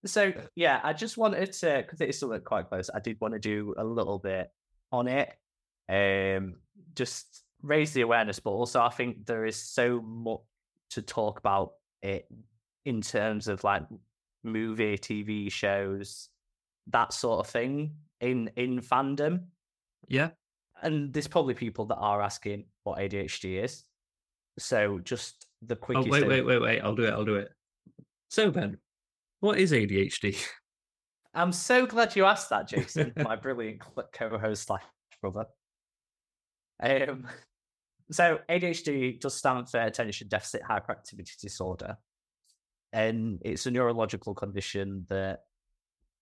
So, yeah, I just wanted to, because it is something quite close, I did want to do a little bit on it. Just raise the awareness, but also I think there is so much to talk about it in terms of like movie, TV shows, that sort of thing in fandom. Yeah. And there's probably people that are asking what ADHD is. So just the quickest... Oh, wait. I'll do it. So, Ben, what is ADHD? I'm so glad you asked that, Jason, my brilliant co-host slash brother. So ADHD does stand for Attention Deficit Hyperactivity Disorder. And it's a neurological condition that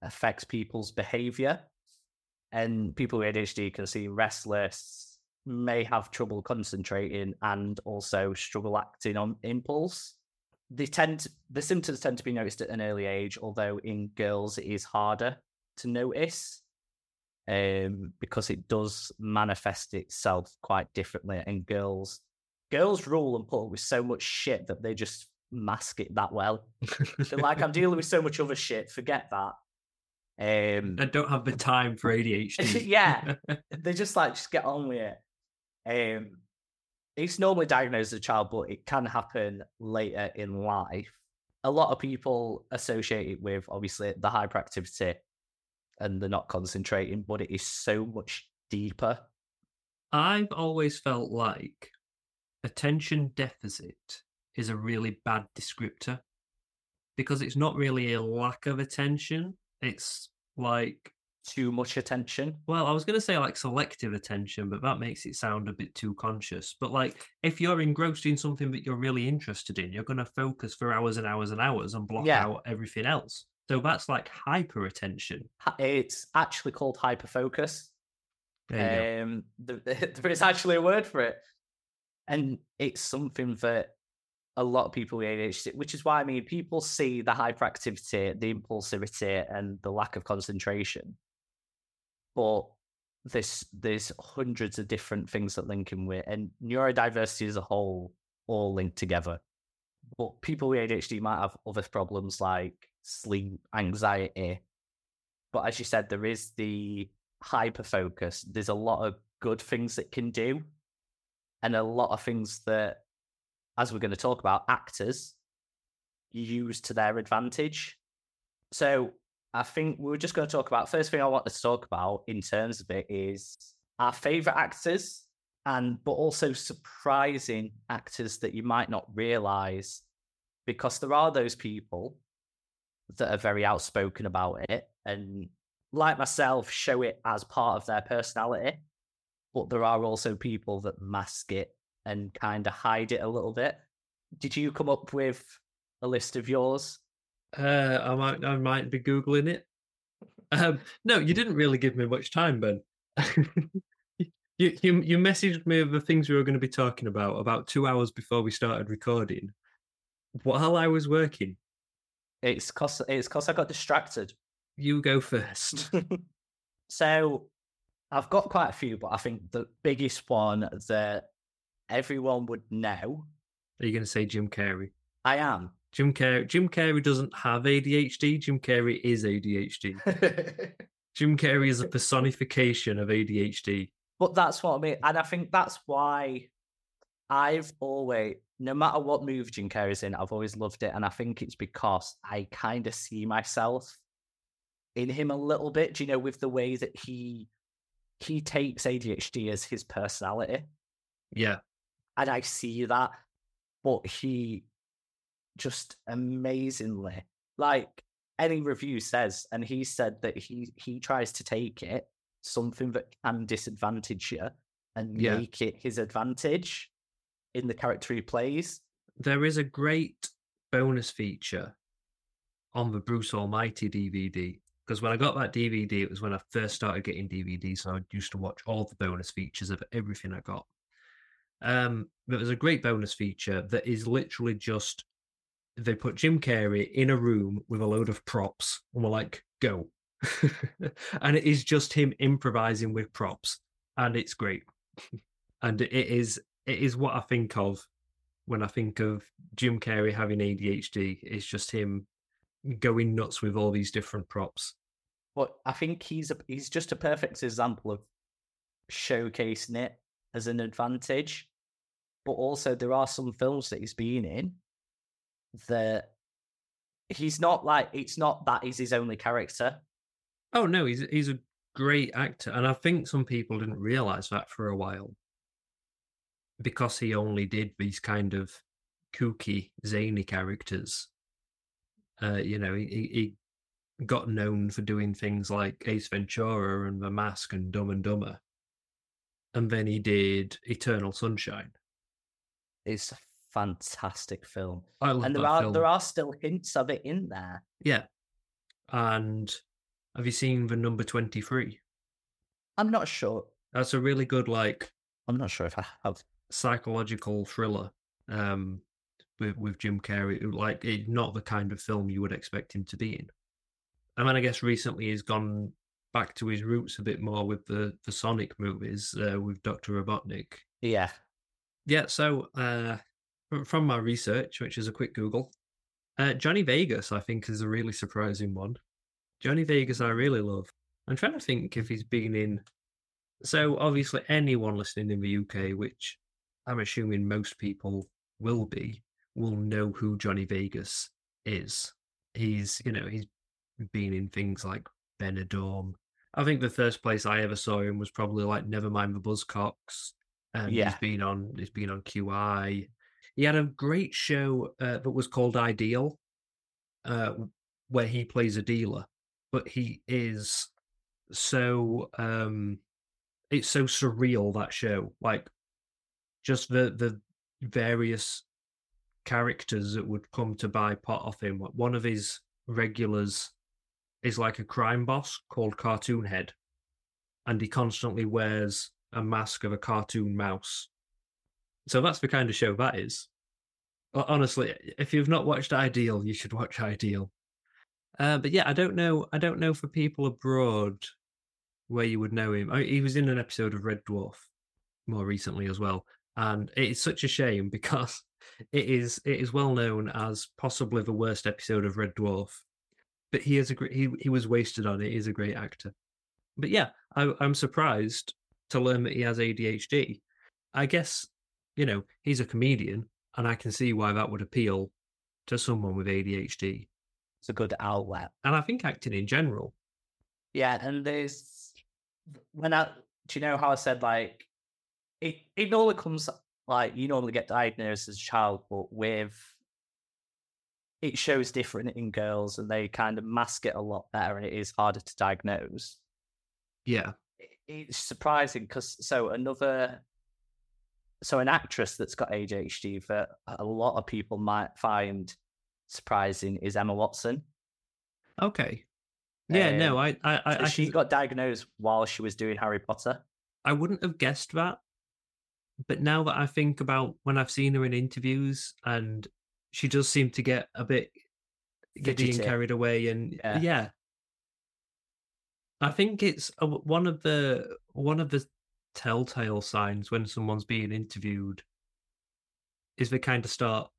affects people's behaviour. And people with ADHD can seem restless, may have trouble concentrating, and also struggle acting on impulse. The symptoms tend to be noticed at an early age, although in girls it is harder to notice because it does manifest itself quite differently. And girls rule and put up with so much shit that they just mask it that well. They're like, I'm dealing with so much other shit, forget that. I don't have the time for ADHD. Yeah, they just like, just get on with it. It's normally diagnosed as a child, but it can happen later in life. A lot of people associate it with, obviously, the hyperactivity and the not concentrating, but it is so much deeper. I've always felt like attention deficit is a really bad descriptor because it's not really a lack of attention. It's like... too much attention. Well, I was going to say like selective attention, but that makes it sound a bit too conscious. But like, if you're engrossed in something that you're really interested in, you're going to focus for hours and hours and hours and block out everything else. So that's like hyper attention. It's actually called hyperfocus. There is actually a word for it. And it's something that a lot of people with ADHD, which is why, I mean, people see the hyperactivity, the impulsivity, and the lack of concentration. But there's hundreds of different things that link in with, and neurodiversity as a whole all linked together. But people with ADHD might have other problems like sleep, anxiety. But as you said, there is the hyperfocus. There's a lot of good things it can do, and a lot of things that, as we're going to talk about, actors use to their advantage. So I think we're just going to talk about, first thing I want to talk about in terms of it is our favourite actors, but also surprising actors that you might not realise because there are those people that are very outspoken about it and, like myself, show it as part of their personality. But there are also people that mask it and kind of hide it a little bit. Did you come up with a list of yours? I might be Googling it. No, you didn't really give me much time, Ben. You messaged me of the things we were going to be talking about 2 hours before we started recording, while I was working. It's because I got distracted. You go first. So I've got quite a few, but I think the biggest one that everyone would know. Are you going to say Jim Carrey? I am. Jim Carrey doesn't have ADHD. Jim Carrey is ADHD. Jim Carrey is a personification of ADHD. But that's what I mean. And I think that's why I've always, no matter what movie Jim Carrey's in, I've always loved it. And I think it's because I kind of see myself in him a little bit, do you know, with the way that he takes ADHD as his personality. Yeah. And I see that. But he just amazingly, like any review says, and he said that he tries to take it, something that can disadvantage you, and make it his advantage in the character he plays. There is a great bonus feature on the Bruce Almighty DVD, because when I got that DVD, it was when I first started getting DVDs, and I used to watch all the bonus features of everything I got. But there's a great bonus feature that is literally just, they put Jim Carrey in a room with a load of props and we're like, go. And it is just him improvising with props, and it's great. And it is what I think of when I think of Jim Carrey having ADHD. It's just him going nuts with all these different props. But I think he's just a perfect example of showcasing it as an advantage. But also there are some films that he's been in that he's not like, it's not that he's his only character. Oh no, he's a great actor. And I think some people didn't realise that for a while, because he only did these kind of kooky, zany characters. You know, he got known for doing things like Ace Ventura and The Mask and Dumb and Dumber. And then he did Eternal Sunshine. It's a fantastic film. I love and there that are film. There are still hints of it in there. Yeah. And have you seen the number 23? I'm not sure. That's a really good, like, I'm not sure if I have, psychological thriller with Jim Carrey. Like, it's not the kind of film you would expect him to be in. And then I guess recently he's gone back to his roots a bit more with the Sonic movies, with Dr. Robotnik. Yeah. Yeah, so from my research, which is a quick Google, Johnny Vegas, I think, is a really surprising one. Johnny Vegas, I really love. I'm trying to think if he's been in... So, obviously, anyone listening in the UK, which I'm assuming most people will be, will know who Johnny Vegas is. He's, you know, he's been in things like Benidorm. I think the first place I ever saw him was probably, like, Nevermind the Buzzcocks. He's been on QI. He had a great show that was called Ideal, where he plays a dealer, but he is so it's so surreal, that show. Like, just the various characters that would come to buy pot off him. One of his regulars is like a crime boss called Cartoon Head, and he constantly wears a mask of a cartoon mouse. So that's the kind of show that is. Honestly, if you've not watched Ideal, you should watch Ideal. But yeah, I don't know for people abroad where you would know him. He was in an episode of Red Dwarf more recently as well. And it is such a shame, because it is well known as possibly the worst episode of Red Dwarf. But he was wasted on it. He is a great actor. But yeah, I'm surprised to learn that he has ADHD. I guess, you know, he's a comedian, and I can see why that would appeal to someone with ADHD. It's a good outlet. And I think acting in general. Yeah, and there's... Do you know how I said, like, it normally comes, like, you normally get diagnosed as a child, but with it shows different in girls and they kind of mask it a lot better and it is harder to diagnose. Yeah. It's surprising because an actress that's got ADHD that a lot of people might find surprising is Emma Watson. Okay. Yeah, she got diagnosed while she was doing Harry Potter. I wouldn't have guessed that. But now that I think about when I've seen her in interviews, and she does seem to get a bit giddy and carried away. And yeah. I think it's one of the telltale signs when someone's being interviewed is they kind of start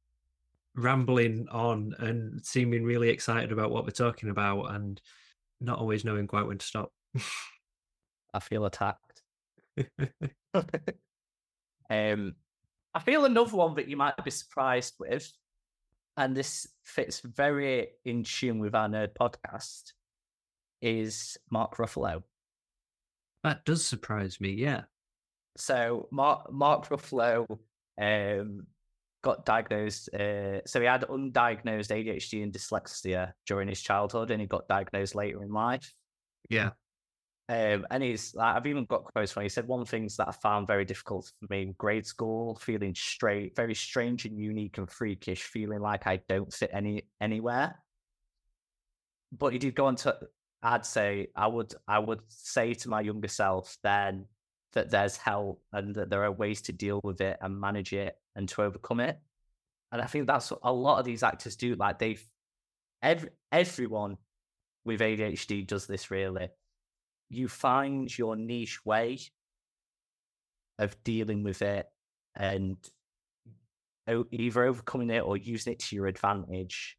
rambling on and seeming really excited about what they're talking about and not always knowing quite when to stop. I feel attacked. I feel another one that you might be surprised with, and this fits very in tune with our nerd podcast, is Mark Ruffalo. That does surprise me, yeah. So Mark Ruffalo got diagnosed. So he had undiagnosed ADHD and dyslexia during his childhood, and he got diagnosed later in life. Yeah. And I've even got quotes when he said, one thing's that I found very difficult for me in grade school, feeling straight, very strange and unique and freakish, feeling like I don't fit anywhere. But he did go on to, I would say to my younger self then that there's help and that there are ways to deal with it and manage it and to overcome it. And I think that's what a lot of these actors do. Like everyone with ADHD does this really. You find your niche way of dealing with it and either overcoming it or using it to your advantage.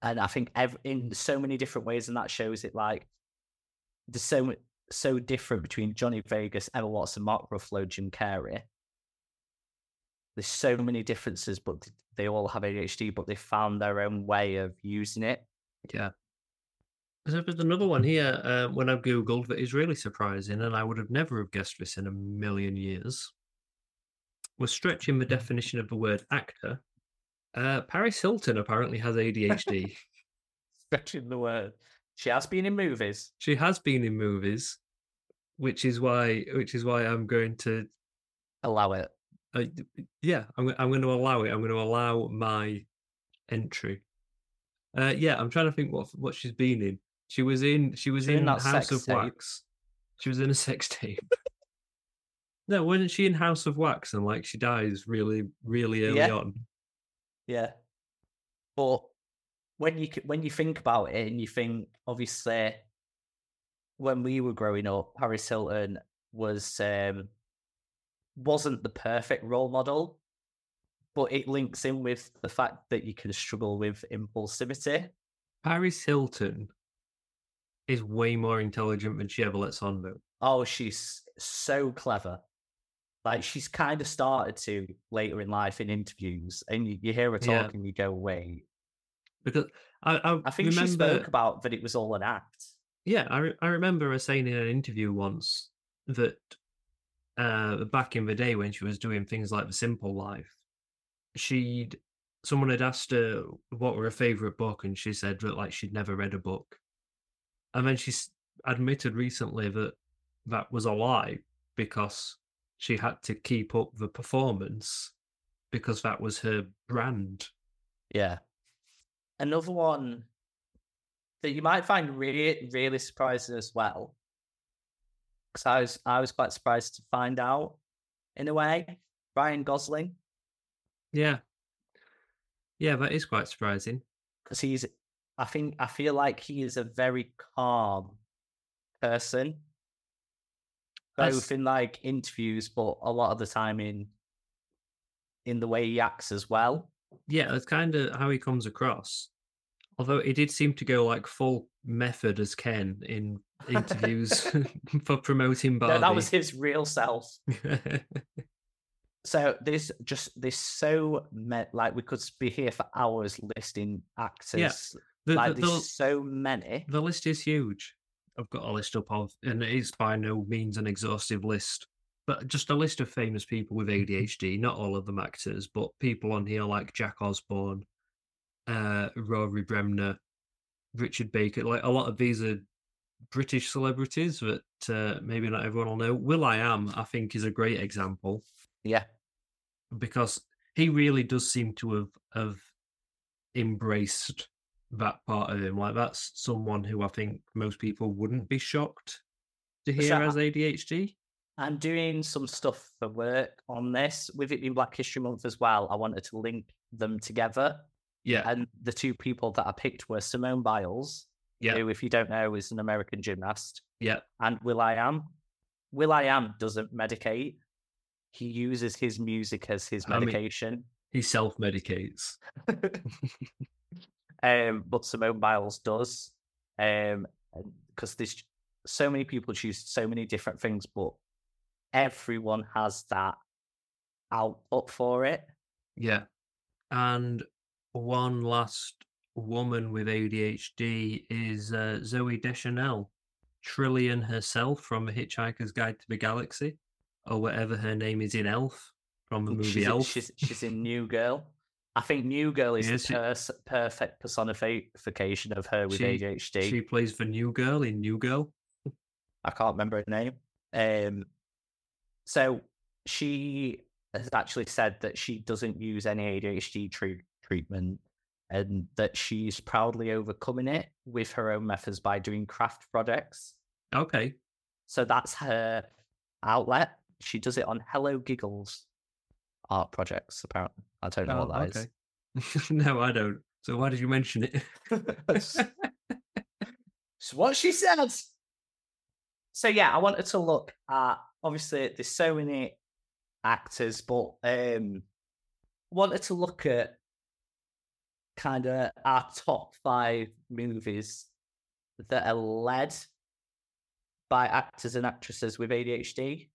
And I think in so many different ways, and that shows it, like, there's so different between Johnny Vegas, Emma Watson, Mark Ruffalo, Jim Carrey. There's so many differences, but they all have ADHD, but they found their own way of using it. Yeah. There's another one here when I Googled that is really surprising, and I would have never have guessed this in a million years. We're stretching the definition of the word actor. Paris Hilton apparently has ADHD. Stretching the word. She has been in movies. She has been in movies, which is why I'm going to allow it. I'm going to allow it. I'm going to allow my entry. I'm trying to think what she's been in. She was in House of Wax. She was in a sex tape. No, wasn't she in House of Wax? And like she dies really, really early on. Yeah, but when you think about it, and you think, obviously, when we were growing up, Paris Hilton wasn't the perfect role model, but it links in with the fact that you can struggle with impulsivity. Paris Hilton is way more intelligent than she ever lets on, though. Oh, she's so clever. Like, she's kind of started to later in life in interviews, and you hear her talking, you go, wait. Because I think she spoke about that it was all an act. Yeah, I remember her saying in an interview once that back in the day when she was doing things like The Simple Life, someone had asked her what were her favourite book, and she said that, like, she'd never read a book. And then she admitted recently that was a lie because she had to keep up the performance because that was her brand. Yeah. Another one that you might find really, really surprising as well, because I was quite surprised to find out, in a way, Ryan Gosling. Yeah. Yeah, that is quite surprising. Because I feel like he is a very calm person. Both in like interviews, but a lot of the time in the way he acts as well. Yeah, that's kind of how he comes across. Although he did seem to go like full method as Ken in interviews for promoting Barbie. No, that was his real self. So we could be here for hours listing actors. Yeah. There's so many. The list is huge. I've got a list up of, and it is by no means an exhaustive list, but just a list of famous people with ADHD, not all of them actors, but people on here like Jack Osborne, Rory Bremner, Richard Baker. Like a lot of these are British celebrities that maybe not everyone will know. Will.i.am, I think, is a great example. Yeah, because he really does seem to have embraced that part of him. Like that's someone who I think most people wouldn't be shocked to hear has ADHD. I'm doing some stuff for work on this. With it being Black History Month as well, I wanted to link them together. Yeah. And the two people that I picked were Simone Biles, who, if you don't know, is an American gymnast. Yeah. And Will.i.am. Will.i.am doesn't medicate. He uses his music as his medication. I mean, he self-medicates. But Simone Biles does. Because there's so many people choose so many different things, but everyone has that output for it. Yeah. And one last woman with ADHD is Zoe Deschanel, Trillian herself from A Hitchhiker's Guide to the Galaxy, or whatever her name is in Elf, from the movie Elf. She's in New Girl. I think New Girl is perfect personification of her with ADHD. She plays the New Girl in New Girl. I can't remember her name. So she has actually said that she doesn't use any ADHD treatment and that she's proudly overcoming it with her own methods by doing craft projects. Okay. So that's her outlet. She does it on Hello Giggles art projects, apparently. I don't know what that is. No, I don't. So why did you mention it? It's what she says. So yeah, I wanted to look at, obviously, there's so many actors, but wanted to look at kind of our top 5 movies that are led by actors and actresses with ADHD.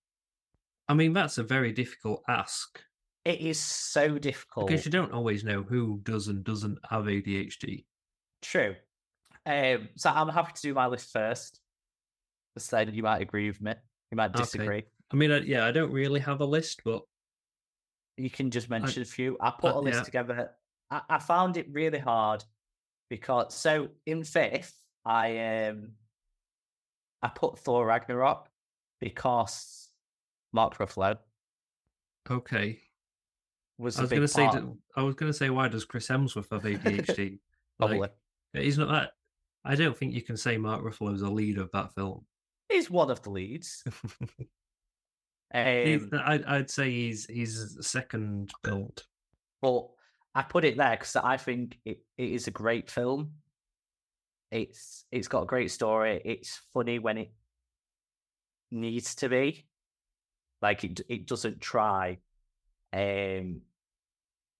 I mean, that's a very difficult ask. It is so difficult. Because you don't always know who does and doesn't have ADHD. True. So I'm happy to do my list first. So you might agree with me. You might disagree. Okay. I mean, yeah, I don't really have a list, but... You can just mention a few. I put a list together. I found it really hard because... So, in fifth, I put Thor Ragnarok because Mark Ruffalo. Okay. I was going to say, why does Chris Hemsworth have ADHD? Probably. Like, he's not that... I don't think you can say Mark Ruffalo's a lead of that film. He's one of the leads. I'd say he's second build. Well, I put it there because I think it is a great film. It's got a great story. It's funny when it needs to be. Like, it doesn't try. And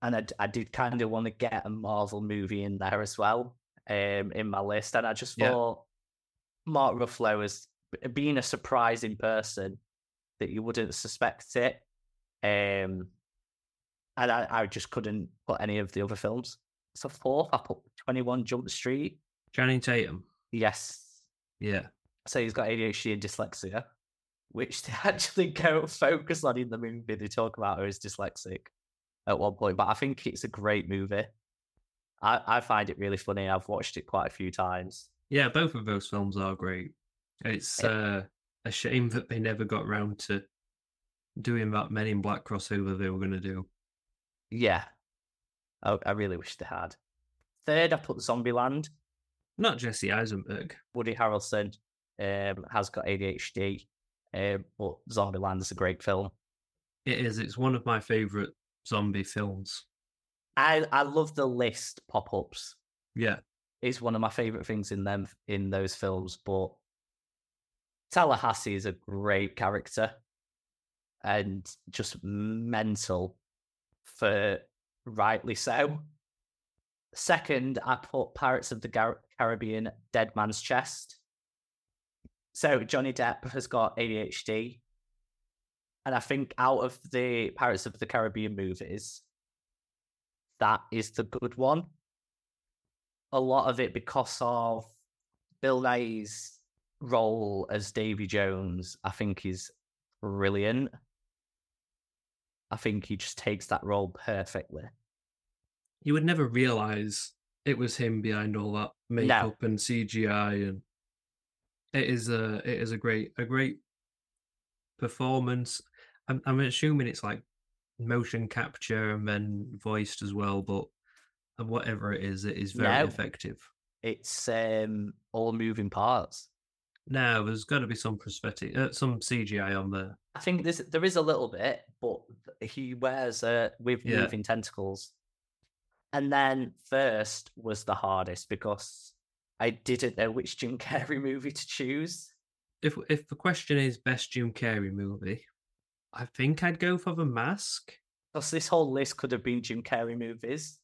I did kind of want to get a Marvel movie in there as well, in my list. And I just thought Mark Ruffalo is being a surprising person that you wouldn't suspect it. And I just couldn't put any of the other films. So fourth, I put 21 Jump Street. Channing Tatum. Yes. Yeah. So he's got ADHD and dyslexia, which they actually go focus on in the movie. They talk about her as dyslexic at one point. But I think it's a great movie. I find it really funny. I've watched it quite a few times. Yeah, both of those films are great. It's a shame that they never got round to doing that Men in Black crossover they were going to do. Yeah. I really wish they had. Third, I put Zombieland. Not Jesse Eisenberg. Woody Harrelson has got ADHD, but Zombieland is a great film. It is. It's one of my favourite zombie films. I love the list pop-ups. Yeah. It's one of my favourite things in those films, but Tallahassee is a great character and just mental for rightly so. Second, I put Pirates of the Caribbean, Dead Man's Chest. So Johnny Depp has got ADHD. And I think out of the Pirates of the Caribbean movies, that is the good one. A lot of it because of Bill Nighy's role as Davy Jones, I think, is brilliant. I think he just takes that role perfectly. You would never realise it was him behind all that makeup and CGI, and it is a great performance. I'm assuming it's like motion capture and then voiced as well, but whatever it is very effective. It's all moving parts. No, there's got to be some prosthetic, some CGI on there. I think there is a little bit, but he wears with moving tentacles. And then first was the hardest because I didn't know which Jim Carrey movie to choose. If the question is best Jim Carrey movie, I think I'd go for The Mask. Because this whole list could have been Jim Carrey movies.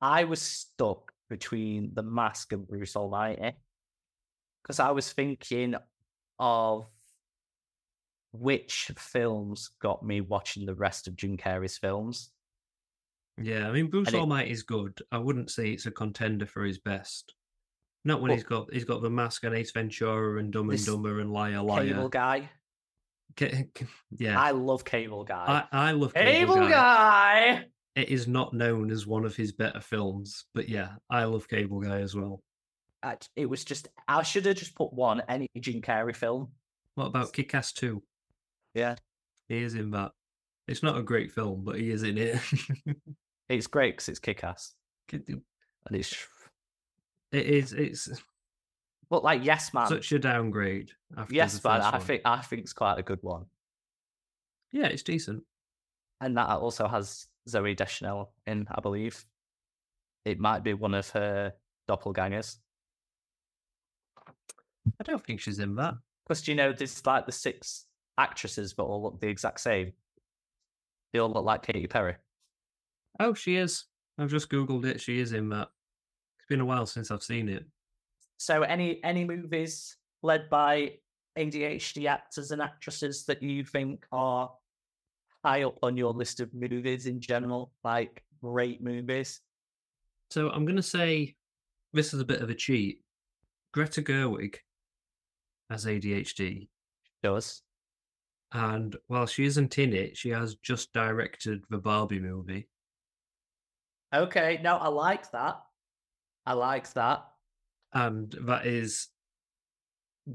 I was stuck between The Mask and Bruce Almighty. Because I was thinking of which films got me watching the rest of Jim Carrey's films. Yeah, I mean, Bruce Almighty is good. I wouldn't say it's a contender for his best. Not when he's got The Mask and Ace Ventura and Dumb and Dumber and Liar Liar. Cable Guy. Yeah, I love Cable Guy. I love Cable Guy. It is not known as one of his better films, but yeah, I love Cable Guy as well. It was just, I should have just put one, any Jim Carrey film. What about Kick-Ass 2? Yeah. He is in that. It's not a great film, but he is in it. It's great because it's Kick-Ass. And it's... But like Yes Man. Such a downgrade. After Yes Man, I think it's quite a good one. Yeah, it's decent. And that also has Zoe Deschanel in, I believe. It might be one of her doppelgangers. I don't think she's in that. Because, you know, there's like the 6 actresses, but all look the exact same. They all look like Katy Perry. Oh, she is. I've just Googled it. She is in that. It's been a while since I've seen it. So any movies led by ADHD actors and actresses that you think are high up on your list of movies in general, like great movies? So I'm going to say this is a bit of a cheat. Greta Gerwig has ADHD. Does. And while she isn't in it, she has just directed the Barbie movie. Okay, no, I like that. I like that. And that is,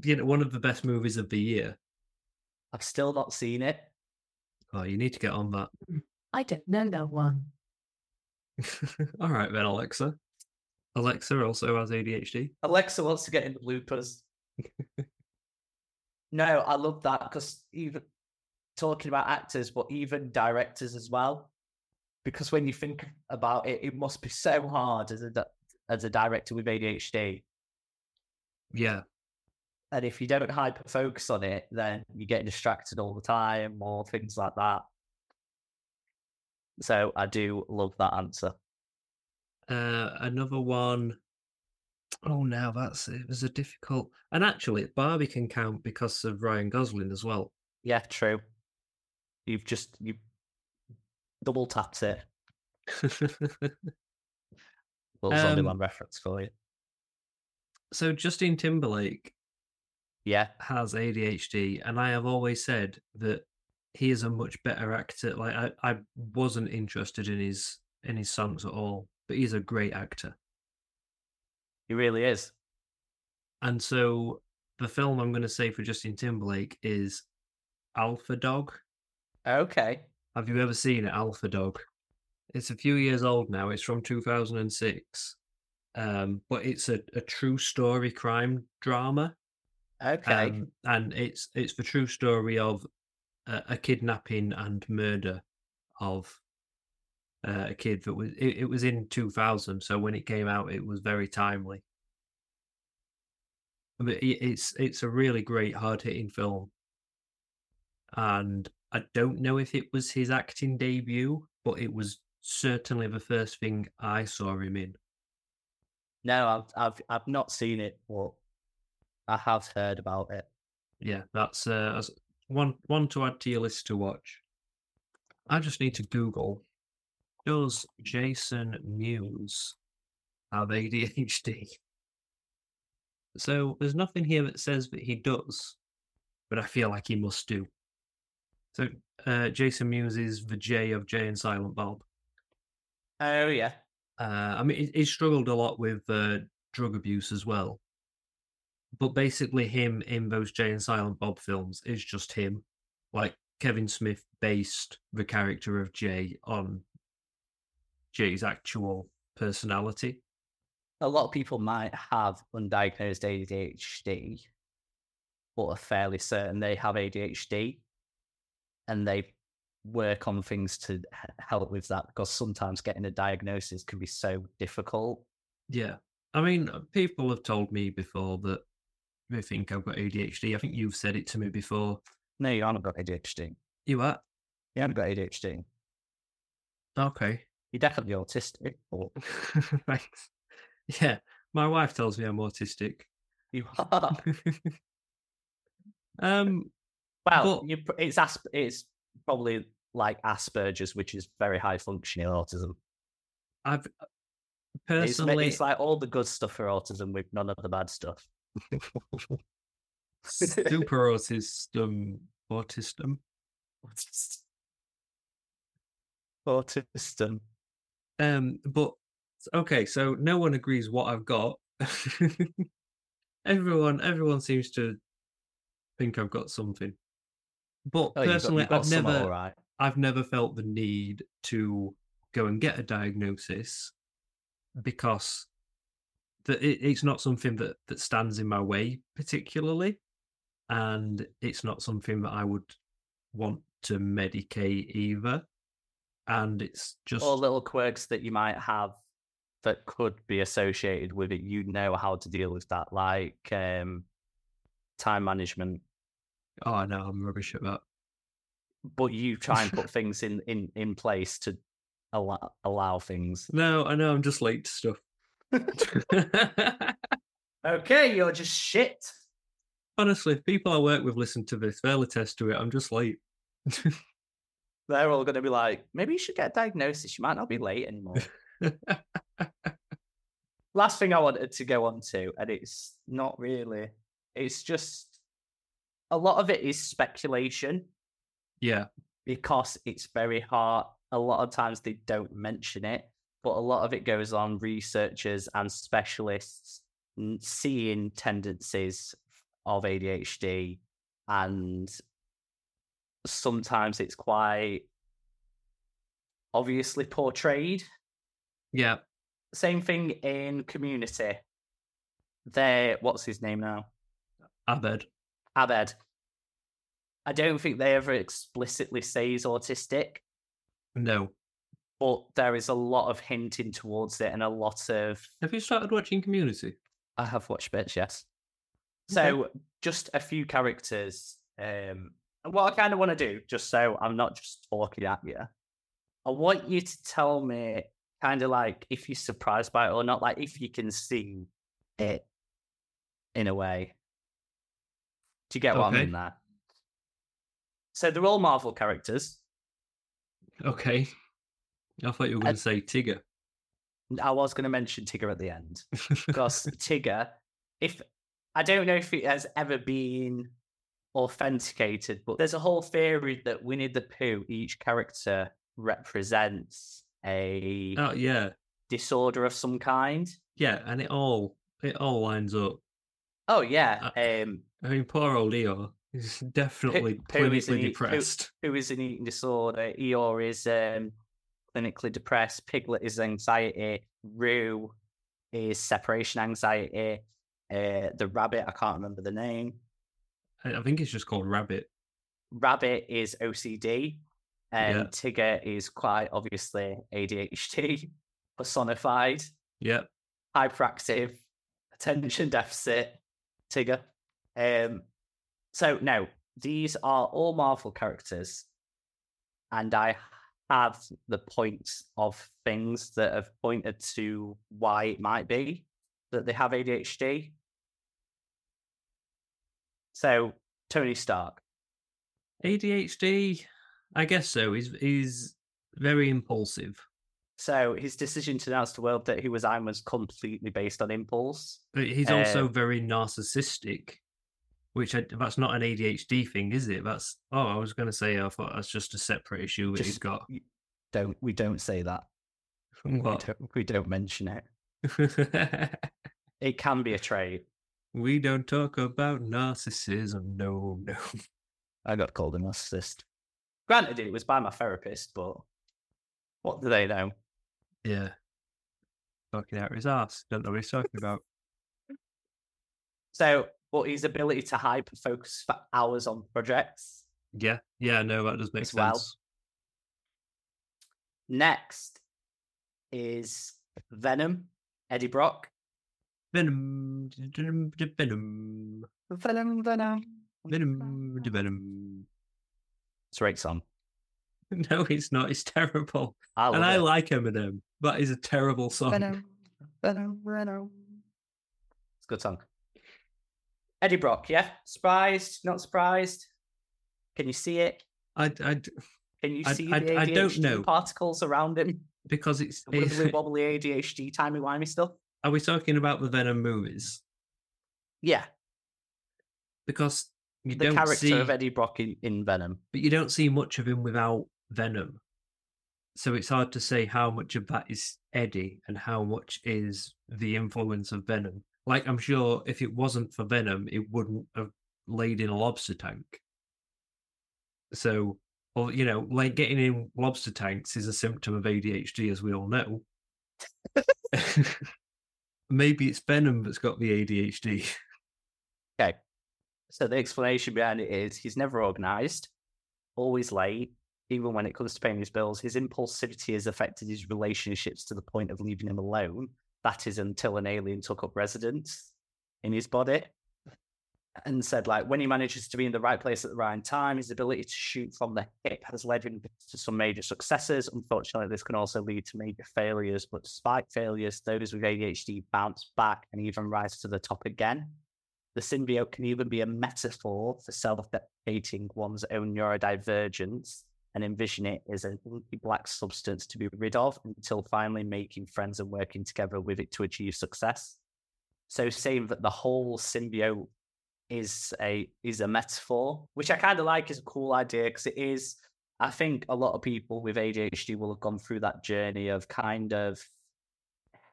you know, one of the best movies of the year. I've still not seen it. Oh, you need to get on that. I don't know that one. All right then, Alexa. Alexa also has ADHD. Alexa wants to get in the bloopers. No, I love that because even talking about actors, but even directors as well, because when you think about it, it must be so hard as a director with ADHD. Yeah. And if you don't hyper-focus on it, then you get distracted all the time or things like that. So I do love that answer. Another one. Oh, now that's it. Was a difficult. And actually, Barbie can count because of Ryan Gosling as well. Yeah, true. You double tapped it. Well, there's only one reference for you. So Justin Timberlake, has ADHD, and I have always said that he is a much better actor. Like I wasn't interested in his songs at all. But he's a great actor. He really is. And so the film I'm going to say for Justin Timberlake is Alpha Dog. Okay. Have you ever seen it, Alpha Dog? It's a few years old now. It's from 2006. But it's a true story crime drama. Okay. And it's the true story of a kidnapping and murder of a kid that was. It was in 2000, so when it came out, it was very timely. But it's a really great, hard-hitting film, and I don't know if it was his acting debut, but it was certainly the first thing I saw him in. No, I've not seen it, but I have heard about it. Yeah, that's one to add to your list to watch. I just need to Google. Does Jason Mewes have ADHD? So there's nothing here that says that he does, but I feel like he must do. So Jason Mewes is the J of Jay and Silent Bob. Oh, yeah. I mean, he struggled a lot with drug abuse as well. But basically him in those Jay and Silent Bob films is just him. Like, Kevin Smith based the character of Jay on Jay's actual personality. A lot of people might have undiagnosed ADHD, but are fairly certain they have ADHD, and they work on things to help with that, because sometimes getting a diagnosis can be so difficult. Yeah. I mean, people have told me before that they think I've got ADHD. I think you've said it to me before. No, you haven't got ADHD. You what? You haven't got ADHD. Okay. You're definitely autistic. Thanks. Yeah, my wife tells me I'm autistic. You are. Well, but it's probably like Asperger's, which is very high functioning autism. I've personally, it's like all the good stuff for autism with none of the bad stuff. Super autism. But okay, so no one agrees what I've got. Everyone seems to think I've got something. But personally, I've never felt the need to go and get a diagnosis, because it's not something that stands in my way particularly, and it's not something that I would want to medicate either. And it's just all little quirks that you might have that could be associated with it. You know how to deal with that, like time management. Oh, no, I'm rubbish at that. But you try and put things in place to allow things. No, I know, I'm just late to stuff. Okay, you're just shit. Honestly, if people I work with listen to this, they'll attest to it. I'm just late. They're all going to be like, maybe you should get a diagnosis. You might not be late anymore. Last thing I wanted to go on to, and it's not really, it's just a lot of it is speculation. Yeah. Because it's very hard. A lot of times they don't mention it, but a lot of it goes on researchers and specialists seeing tendencies of ADHD, and sometimes it's quite obviously portrayed. Yeah. Same thing in Community. What's his name now? Abed. I don't think they ever explicitly say he's autistic. No. But there is a lot of hinting towards it, and a lot of... Have you started watching Community? I have watched bits, yes. Okay. So, just a few characters. What I kind of want to do, just so I'm not just talking at you, I want you to tell me kind of like if you're surprised by it or not, like if you can see it in a way. Do you get what I mean there? So they're all Marvel characters. Okay. I thought you were going to say Tigger. I was going to mention Tigger at the end. Because Tigger, I don't know if it has ever been authenticated, but there's a whole theory that Winnie the Pooh, each character represents a disorder of some kind. Yeah, and it all lines up. Oh, yeah. I mean, poor old Eeyore is definitely clinically depressed. Who is an eating disorder? Eeyore is clinically depressed. Piglet is anxiety. Roo is separation anxiety. The rabbit, I can't remember the name. I think it's just called Rabbit. Rabbit is OCD. And Tigger is quite obviously ADHD, personified. Yeah. Hyperactive, attention deficit, Tigger. So, no, these are all Marvel characters, and I have the points of things that have pointed to why it might be that they have ADHD. So, Tony Stark. ADHD, I guess so. He's very impulsive. So, his decision to announce to the world that he was Iron was completely based on impulse. But he's also very narcissistic. Which that's not an ADHD thing, is it? That's I was going to say I thought that's just a separate issue that he's got. We don't say that. What? We don't mention it. It can be a trait. We don't talk about narcissism. No, no. I got called a narcissist. Granted, it was by my therapist, but what do they know? Yeah. Talking out his ass. Don't know what he's talking about. So, but his ability to hyper-focus for hours on projects. Yeah. Yeah, no, that does make sense. Well. Next is Venom, Eddie Brock. Venom. It's a great song. No, it's not. It's terrible. I like Eminem. That is a terrible song. Venom. It's a good song. Eddie Brock, yeah? Surprised? Not surprised? Can you see it? Can you see the ADHD I don't know. Particles around him? Because it's... Wibbly-wobbly ADHD, timey-wimey stuff. Are we talking about the Venom movies? Yeah. Because you don't see... The character of Eddie Brock in Venom. But you don't see much of him without Venom. So it's hard to say how much of that is Eddie and how much is the influence of Venom. Like, I'm sure if it wasn't for Venom, it wouldn't have laid in a lobster tank. So, or, you know, like getting in lobster tanks is a symptom of ADHD, as we all know. Maybe it's Venom that's got the ADHD. Okay. So the explanation behind it is he's never organised, always late, even when it comes to paying his bills. His impulsivity has affected his relationships to the point of leaving him alone. That is until an alien took up residence in his body and said, like, when he manages to be in the right place at the right time, his ability to shoot from the hip has led him to some major successes. Unfortunately, this can also lead to major failures, but despite failures, those with ADHD bounce back and even rise to the top again. The symbiote can even be a metaphor for self-deprecating one's own neurodivergence and envision it as a black substance to be rid of until finally making friends and working together with it to achieve success. So saying that the whole symbiote is a metaphor, which I kind of like, is a cool idea, because it is, I think a lot of people with ADHD will have gone through that journey of kind of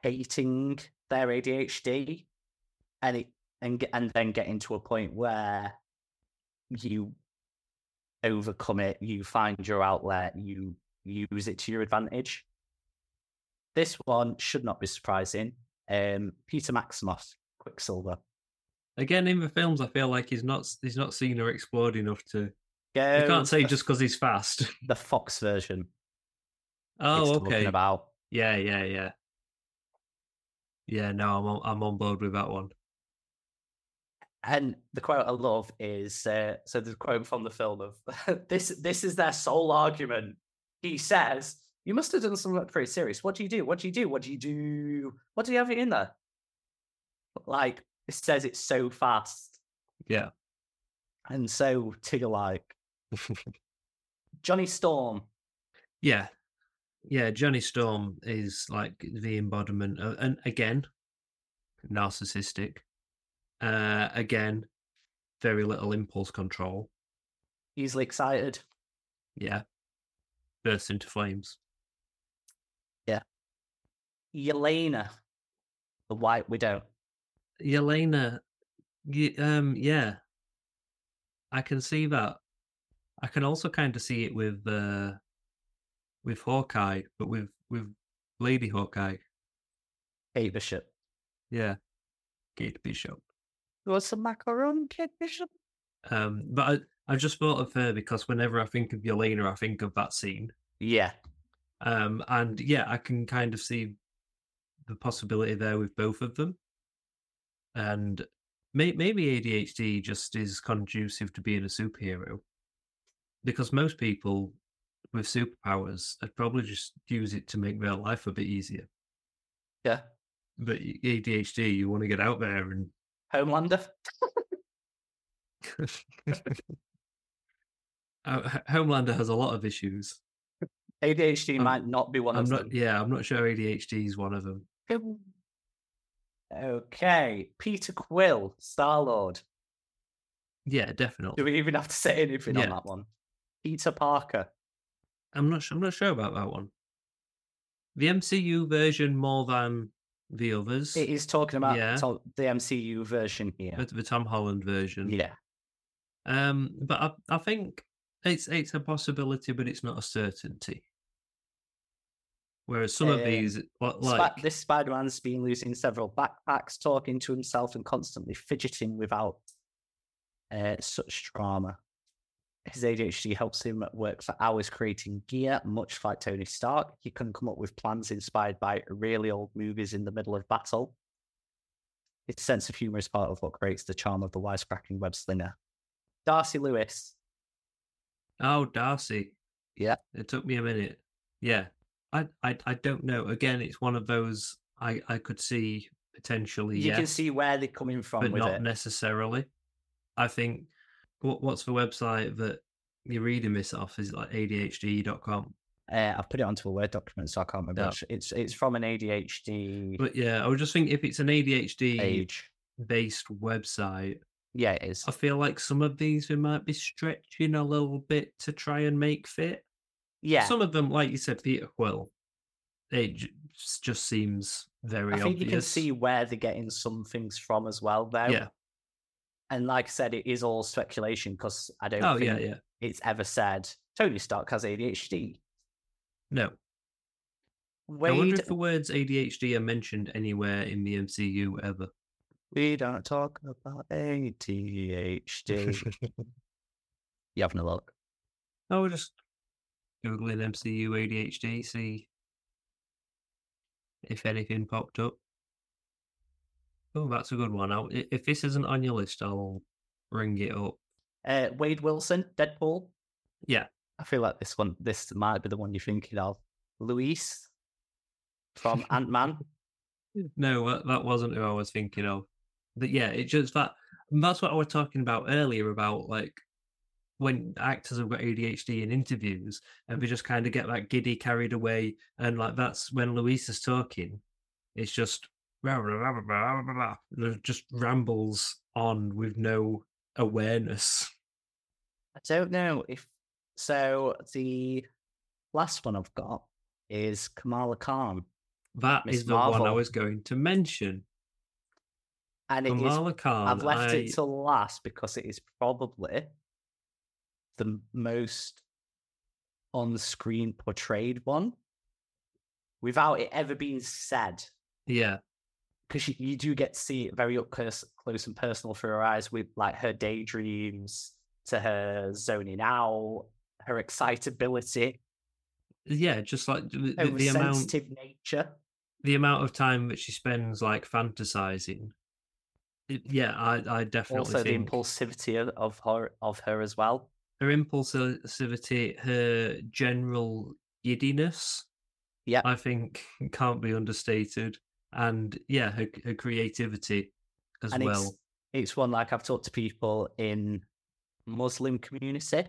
hating their ADHD and then getting to a point where you overcome it, you find your outlet, you use it to your advantage. This one should not be surprising. Peter Maximoff, Quicksilver. Again, in the films, I feel like he's not seen or explored enough to... You can't say just because he's fast. The Fox version. Oh, okay. About. Yeah. Yeah, no, I'm on board with that one. And the quote I love is, so the quote from the film of, this is their sole argument. He says, you must have done something pretty serious. What do you do? What do you have in there? Like, it says it's so fast. Yeah. And so tigger-like. Johnny Storm. Yeah. Yeah, Johnny Storm is like the embodiment of, and again, narcissistic. Again, very little impulse control. Easily excited. Yeah. Bursts into flames. Yeah. Yelena, the White Widow. Yeah. I can see that. I can also kind of see it with Hawkeye, but with Lady Hawkeye. Kate Bishop. Yeah. Kate Bishop. Was some macaron, Kate Bishop? But I just thought of her because whenever I think of Yelena, I think of that scene. Yeah. And yeah, I can kind of see the possibility there with both of them. And maybe ADHD just is conducive to being a superhero, because most people with superpowers would probably just use it to make their life a bit easier. Yeah. But ADHD, you want to get out there and... Homelander. Homelander has a lot of issues. ADHD might not be one of them. Yeah, I'm not sure ADHD is one of them. Okay, Peter Quill, Star-Lord. Yeah, definitely. Do we even have to say anything on that one? Peter Parker. I'm not sure about that one. the MCU version more than the others. It is talking about the MCU version here. The Tom Holland version. Yeah. But I think it's a possibility, but it's not a certainty. Whereas some of these... this Spider-Man's been losing several backpacks, talking to himself and constantly fidgeting without such trauma. His ADHD helps him work for hours creating gear, much like Tony Stark. He can come up with plans inspired by really old movies in the middle of battle. His sense of humour is part of what creates the charm of the wisecracking web slinger. Darcy Lewis. Oh, Darcy. Yeah. It took me a minute. Yeah. I don't know. Again, it's one of those I could see potentially. You can see where they're coming from, but with not it. Necessarily. I think what's the website that you're reading this off is like ADHD.com. I've put it onto a Word document, so I can't remember. Yeah. It's from an ADHD. But yeah, I was just thinking if it's an ADHD based website. Yeah, it is. I feel like some of these we might be stretching a little bit to try and make fit. Yeah, some of them, like you said, Peter Quill, it just seems very obvious. I think you can see where they're getting some things from as well, though. Yeah. And like I said, it is all speculation because I don't think it's ever said Tony Stark has ADHD. No. Wade, I wonder if the words ADHD are mentioned anywhere in the MCU ever. We don't talk about ADHD. You having a look? No, we're just... Googling MCU ADHD, see if anything popped up. Oh, that's a good one. If this isn't on your list, I'll ring it up. Wade Wilson, Deadpool. Yeah. I feel like this might be the one you're thinking of. Luis from Ant-Man. No, that wasn't who I was thinking of. But yeah, it's just that. And that's what I was talking about earlier about, like, when actors have got ADHD in interviews and we just kind of get that giddy carried away. And like, that's when Luis is talking, it's just, blah, blah, blah, blah, blah, blah, just rambles on with no awareness. I don't know if, so the last one I've got is Kamala Khan. That Ms. is the Marvel. One I was going to mention. And it Kamala is, Khan, I've left it till last because it is probably the most on-screen portrayed one without it ever being said. Yeah. Because you do get to see it very up close and personal through her eyes with like her daydreams to her zoning out, her excitability. Yeah, just like the sensitive nature. The amount of time that she spends like fantasizing. Yeah, I definitely also think... Also the impulsivity of her as well. Her impulsivity, her general giddiness, I think can't be understated. And yeah, her creativity as and well. It's one, like, I've talked to people in Muslim community,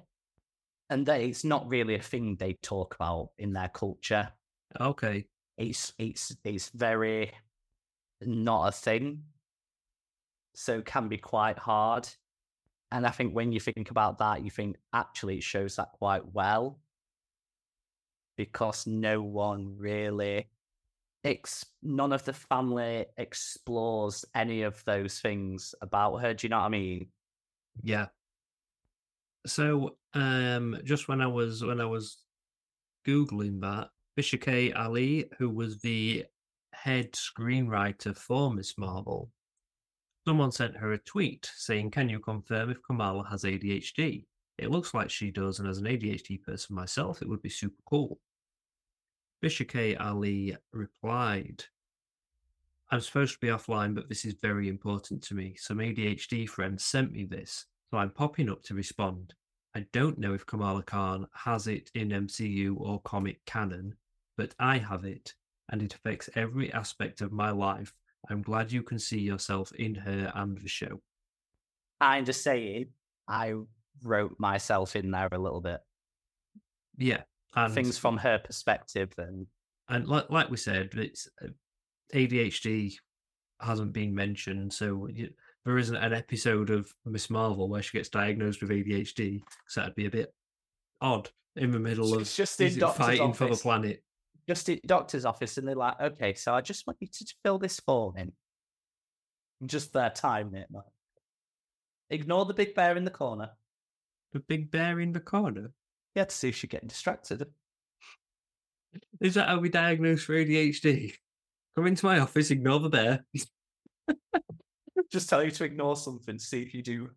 and it's not really a thing they talk about in their culture. Okay. It's very not a thing, so it can be quite hard. And I think when you think about that, you think actually it shows that quite well because no one really, none of the family explores any of those things about her. Do you know what I mean? Yeah. So just when I was Googling that, Bishop K. Ali, who was the head screenwriter for Miss Marvel, someone sent her a tweet saying, "Can you confirm if Kamala has ADHD? It looks like she does, and as an ADHD person myself, it would be super cool." Bishop K. Ali replied, "I'm supposed to be offline, but this is very important to me. Some ADHD friends sent me this, so I'm popping up to respond. I don't know if Kamala Khan has it in MCU or comic canon, but I have it, and it affects every aspect of my life. I'm glad you can see yourself in her and the show." I'm just saying, I wrote myself in there a little bit. Yeah. And things from her perspective. And like we said, it's ADHD hasn't been mentioned, so there isn't an episode of Miss Marvel where she gets diagnosed with ADHD, because that'd be a bit odd in the middle of just in fighting office. For the planet. just at doctor's office, and they're like, okay, so I just want you to fill this form in. Just their time, it man. Ignore the big bear in the corner. The big bear in the corner? Yeah, to see if she's getting distracted. Is that how we diagnose for ADHD? Come into my office, ignore the bear. Just tell you to ignore something, see if you do.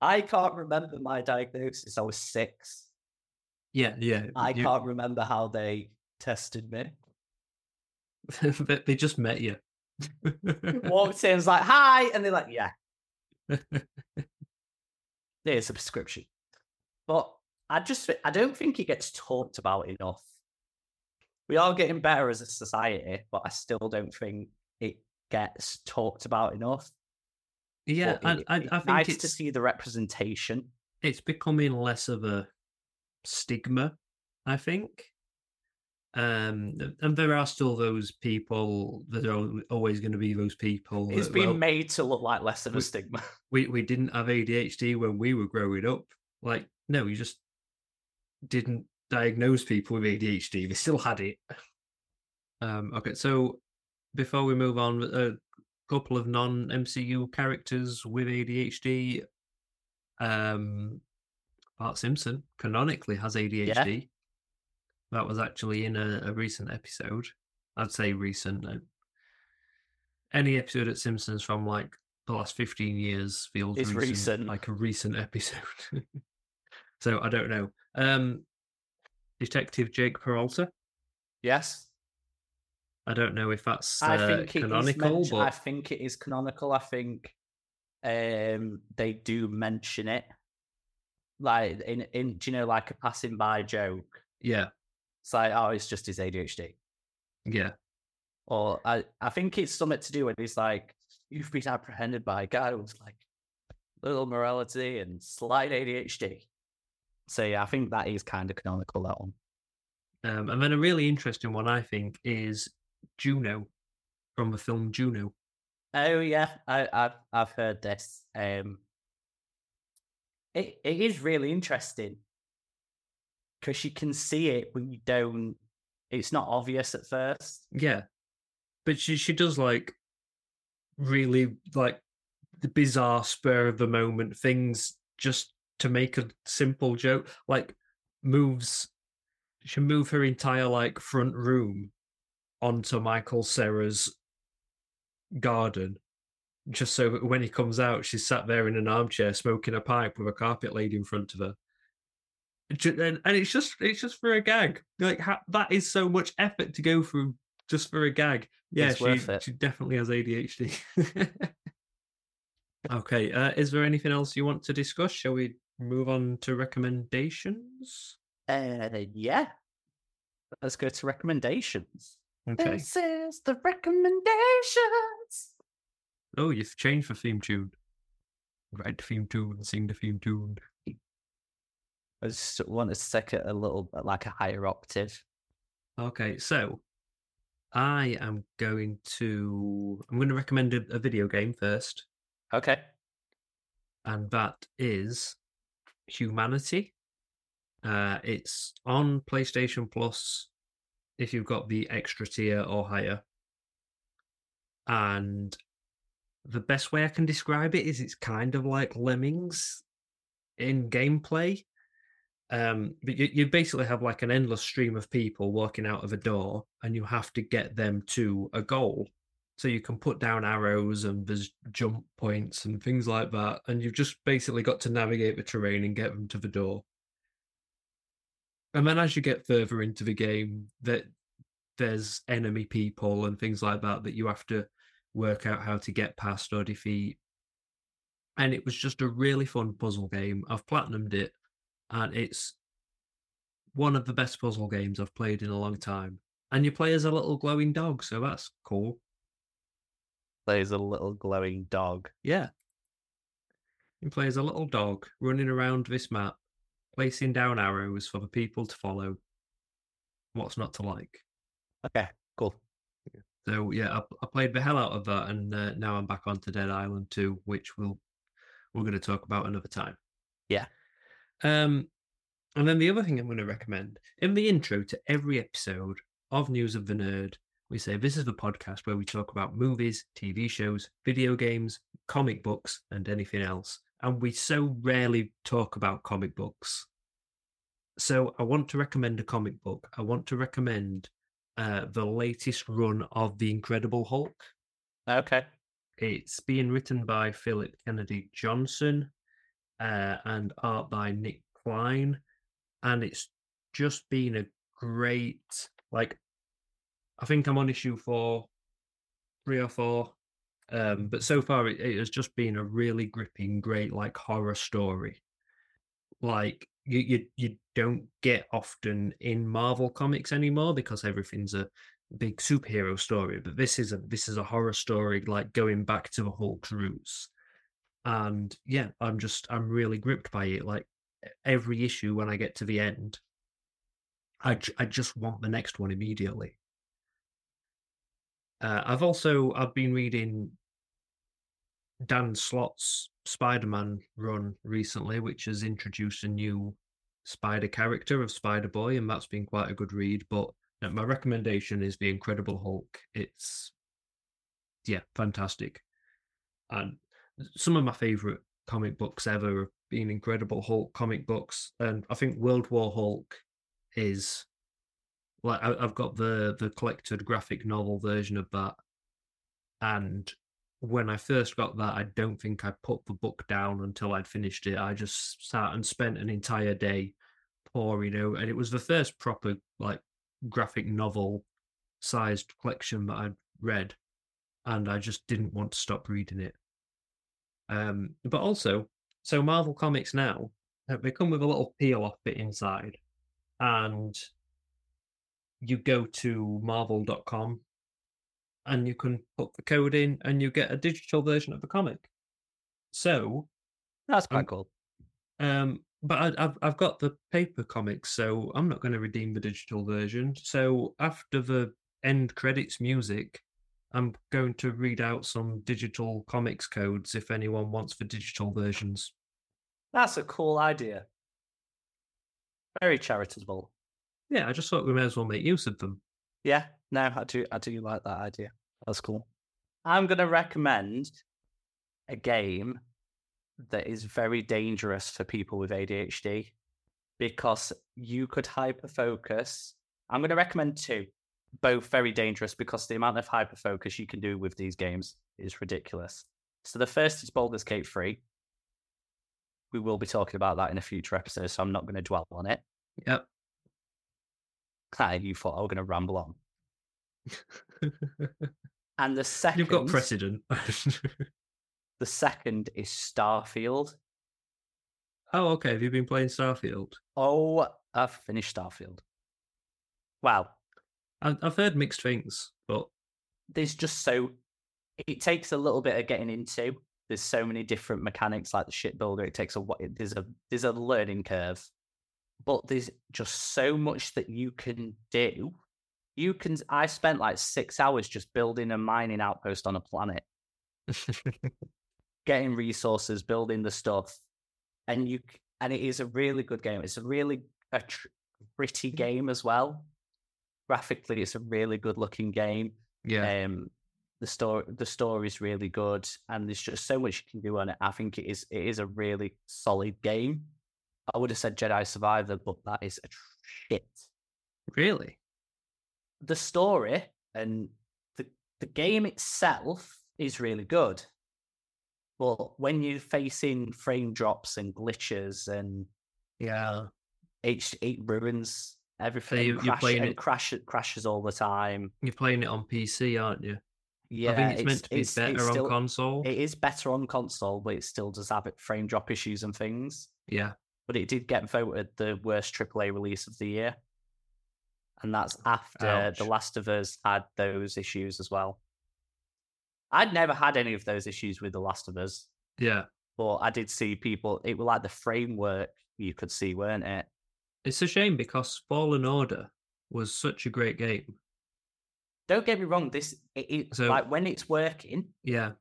I can't remember my diagnosis. I was 6. Yeah. I can't remember how they tested me. They just met you. Walked in, was like, hi, and they're like, yeah. There's a prescription. But I don't think it gets talked about enough. We are getting better as a society, but I still don't think it gets talked about enough. Yeah, I think nice to see the representation. It's becoming less of a stigma, I think. And there are still those people that are always going to be those people. It's been made to look like less of a stigma. We didn't have ADHD when we were growing up. Like, no, you just didn't diagnose people with ADHD. They still had it. Okay, so before we move on, a couple of non-MCU characters with ADHD. Bart Simpson canonically has ADHD. Yeah. That was actually in a recent episode. I'd say recent. Any episode at Simpsons from like the last 15 years feels recent. Like a recent episode. So I don't know. Detective Jake Peralta. Yes. I don't know if that's canonical. But... I think it is canonical. I think they do mention it. Like in do you know, like a passing by joke. Yeah. It's like, oh, it's just his ADHD. Yeah. Or I think it's something to do with he's like, you've been apprehended by a guy who's like little morality and slight ADHD. So yeah, I think that is kind of canonical, that one. And then a really interesting one, I think, is Juno from the film Juno. Oh yeah, I've heard this. It is really interesting. Because you can see it when you don't... It's not obvious at first. Yeah. But she does, like, really, like, the bizarre spur-of-the-moment things just to make a simple joke. Like, moves... She moved her entire, like, front room onto Michael Cera's garden. Just so that when he comes out, she's sat there in an armchair smoking a pipe with a carpet lady in front of her. And it's just for a gag. Like that is so much effort to go through just for a gag. Yeah, she definitely has ADHD. Okay, is there anything else you want to discuss? Shall we move on to recommendations? Yeah, let's go to recommendations. Okay, this is the recommendations. Oh, you've changed the theme tune. Write the theme tune, sing the theme tune. I just want to stick it a little bit like a higher octave. Okay, so I'm going to recommend a video game first. Okay. And that is Humanity. It's on PlayStation Plus if you've got the extra tier or higher. And the best way I can describe it is it's kind of like Lemmings in gameplay. But you basically have like an endless stream of people walking out of a door, and you have to get them to a goal. So you can put down arrows and there's jump points and things like that. And you've just basically got to navigate the terrain and get them to the door. And then as you get further into the game, that there's enemy people and things like that you have to work out how to get past or defeat. And it was just a really fun puzzle game. I've platinumed it. And it's one of the best puzzle games I've played in a long time. And you play as a little glowing dog, so that's cool. Play as a little glowing dog. Yeah. You play as a little dog running around this map, placing down arrows for the people to follow. What's not to like? Okay, cool. So, yeah, I played the hell out of that, and now I'm back onto Dead Island 2, which we're going to talk about another time. Yeah. And then the other thing I'm going to recommend, in the intro to every episode of News of the Nerd, we say this is the podcast where we talk about movies, TV shows, video games, comic books, and anything else. And we so rarely talk about comic books. So I want to recommend a comic book. I want to recommend the latest run of The Incredible Hulk. Okay. It's being written by Philip Kennedy Johnson and art by Nick Klein. And it's just been a great, like, I think I'm on issue 3 or 4, but so far it has just been a really gripping, great, like, horror story. Like, you don't get often in Marvel comics anymore because everything's a big superhero story. But this is a horror story, like, going back to the Hulk's roots. And yeah, I'm really gripped by it. Like, every issue when I get to the end, I just want the next one immediately. I've been reading Dan Slott's Spider-Man run recently, which has introduced a new spider character of Spider-Boy, and that's been quite a good read. But no, my recommendation is The Incredible Hulk. It's, yeah, fantastic. And some of my favourite comic books ever have been Incredible Hulk comic books, and I think World War Hulk is... Like, I've got the collected graphic novel version of that, and when I first got that, I don't think I put the book down until I'd finished it. I just sat and spent an entire day pouring over, and it was the first proper, like, graphic novel sized collection that I'd read, and I just didn't want to stop reading it. But also, so Marvel Comics now, they come with a little peel-off bit inside, and you go to marvel.com and you can put the code in and you get a digital version of the comic. So that's quite cool. But I've got the paper comics, so I'm not going to redeem the digital version. So after the end credits music, I'm going to read out some digital comics codes if anyone wants the digital versions. That's a cool idea. Very charitable. Yeah, I just thought we may as well make use of them. Yeah, no, I do like that idea. That's cool. I'm going to recommend a game that is very dangerous for people with ADHD because you could hyperfocus. I'm going to recommend two, both very dangerous because the amount of hyperfocus you can do with these games is ridiculous. So the first is Baldur's Gate 3. We will be talking about that in a future episode, so I'm not going to dwell on it. Yep. You thought I was going to ramble on. And the second... You've got precedent. The second is Starfield. Oh, okay. Have you been playing Starfield? Oh, I've finished Starfield. Wow. I've heard mixed things, but... There's just so... It takes a little bit of getting into. There's so many different mechanics, like the shipbuilder. It takes a... There's a learning curve. But there's just so much that you can do. I spent like 6 hours just building a mining outpost on a planet, getting resources, building the stuff, and it is a really good game. It's a really pretty game as well. Graphically, it's a really good looking game. Yeah. The story is really good, and there's just so much you can do on it. I think it is a really solid game. I would have said Jedi Survivor, but that is a shit. Really? The story and the game itself is really good. But when you're facing frame drops and glitches and... Yeah. It ruins everything. So crashes all the time. You're playing it on PC, aren't you? Yeah. I think it's meant to be better on console. It is better on console, but it still does have frame drop issues and things. Yeah. But it did get voted the worst AAA release of the year. And that's after The Last of Us had those issues as well. I'd never had any of those issues with The Last of Us. Yeah. But I did see people, it was like the framework you could see, weren't it? It's a shame because Fallen Order was such a great game. Don't get me wrong, like when it's working, yeah,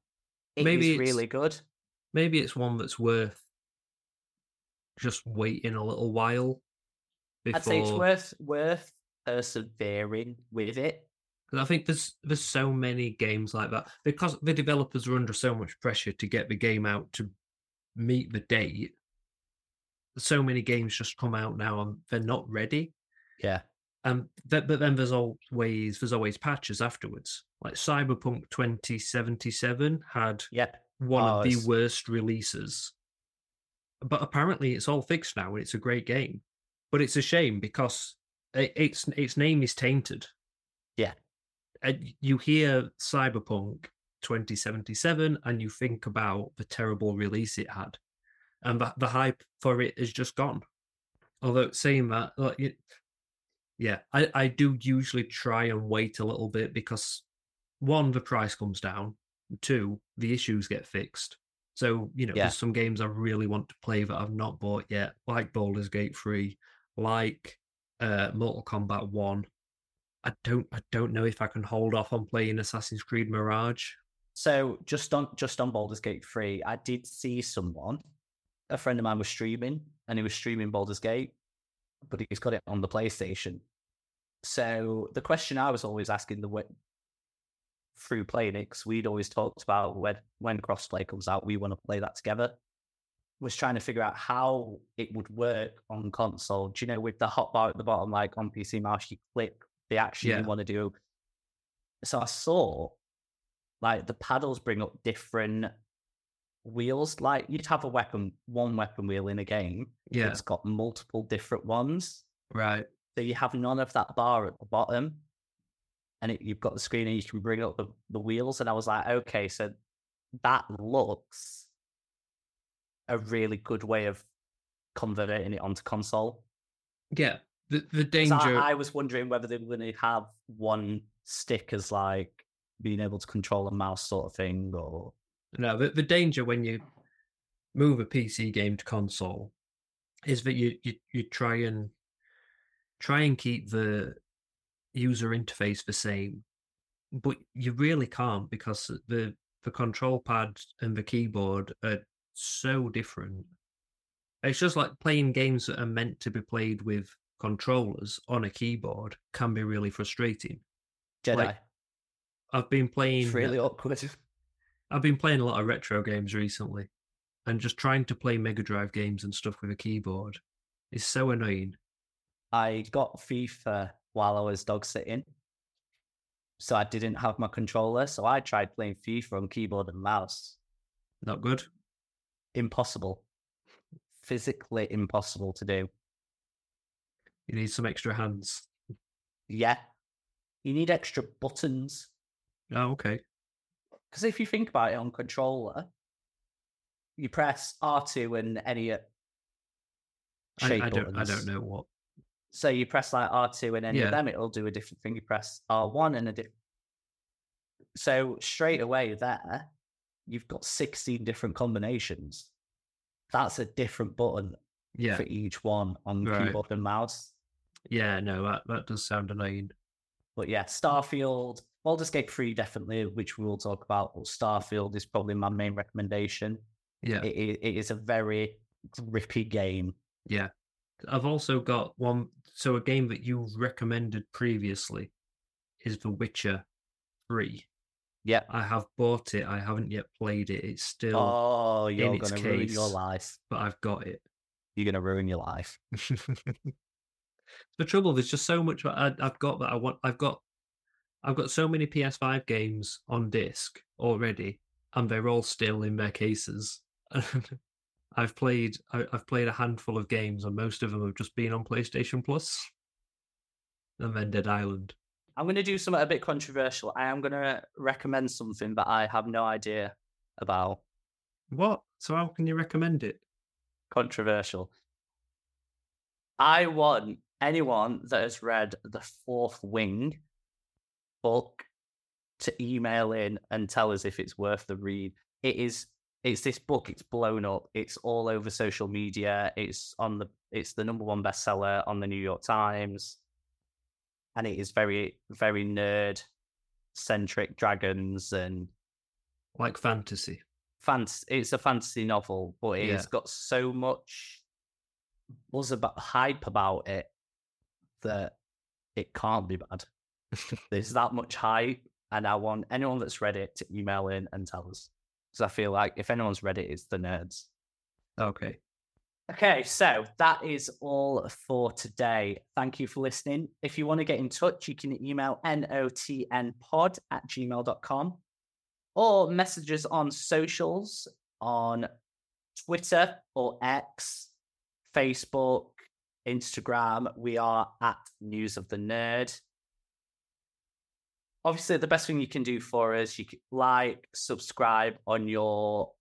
it's really good. Maybe it's one that's worth just waiting a little while I'd say it's worth persevering with it. Because I think there's so many games like that, because the developers are under so much pressure to get the game out to meet the date. So many games just come out now and they're not ready. Yeah. But then there's always patches afterwards. Like Cyberpunk 2077 had one of the worst releases. But apparently it's all fixed now and it's a great game. But it's a shame because its name is tainted. Yeah. And you hear Cyberpunk 2077 and you think about the terrible release it had. And the hype for it is just gone. Although saying that, I do usually try and wait a little bit because, one, the price comes down. Two, the issues get fixed. So, there's some games I really want to play that I've not bought yet, like Baldur's Gate 3, like Mortal Kombat 1. I don't know if I can hold off on playing Assassin's Creed Mirage. So just on Baldur's Gate 3, I did see someone, a friend of mine was streaming, and he was streaming Baldur's Gate, but he's got it on the PlayStation. So the question I was always asking through playing it, because we'd always talked about when crossplay comes out, we want to play that together, was trying to figure out how it would work on console. Do you know, with the hotbar at the bottom, like on PC mouse, you click the action you want to do. So I saw, like, the paddles bring up different wheels. Like, you'd have one weapon wheel in a game. Yeah. It's got multiple different ones. Right. So you have none of that bar at the bottom. And you've got the screen and you can bring up the wheels. And I was like, okay, so that looks a really good way of converting it onto console. Yeah. The danger... I was wondering whether they were going to have one stick as, like, being able to control a mouse sort of thing, or... No, the danger when you move a PC game to console is that you try and keep the user interface the same, but you really can't, because the control pad and the keyboard are so different. It's just like playing games that are meant to be played with controllers on a keyboard can be really frustrating. Jedi. Like, I've been playing... It's really awkward. I've been playing a lot of retro games recently, and just trying to play Mega Drive games and stuff with a keyboard is so annoying. I got FIFA while I was dog sitting, so I didn't have my controller, so I tried playing FIFA on keyboard and mouse. Not good. Impossible. Physically impossible to do. You need some extra hands. Yeah. You need extra buttons. Oh, okay. Because if you think about it, on controller, you press R2 and any shape buttons. I don't know what. So you press like R2 and any of them, it'll do a different thing. You press R1 and a different... So straight away there, you've got 16 different combinations. That's a different button for each one on keyboard and mouse. Yeah, no, that does sound annoying. But yeah, Starfield... Baldur's Gate 3, definitely, which we will talk about. Starfield is probably my main recommendation. Yeah. It is a very grippy game. Yeah. I've also got one. So a game that you recommended previously is The Witcher 3. Yeah. I have bought it. I haven't yet played it. It's still in its case. Oh, you're going to ruin your life. But I've got it. You're going to ruin your life. The trouble, there's just so much I've got that I want. I've got so many PS5 games on disc already, and they're all still in their cases. I've played a handful of games, and most of them have just been on PlayStation Plus, and then Dead Island. I'm going to do something a bit controversial. I am going to recommend something that I have no idea about. What? So how can you recommend it? Controversial. I want anyone that has read The Fourth Wing book to email in and tell us if it's worth the read. It's this book. It's blown up. It's all over social media. It's the #1 bestseller on the New York Times, and it is very, very nerd centric, dragons and like fantasy. It's a fantasy novel, but it's got so much buzz about hype about it that it can't be bad. There's that much hype, and I want anyone that's read it to email in and tell us, because I feel like if anyone's read it, it's the nerds. Okay, so that is all for today. Thank you for listening. If you want to get in touch, you can email notnpod@gmail.com or message us on socials, on Twitter or X, Facebook, Instagram. We are at News of the Nerd. Obviously, the best thing you can do for us, you can like, subscribe on your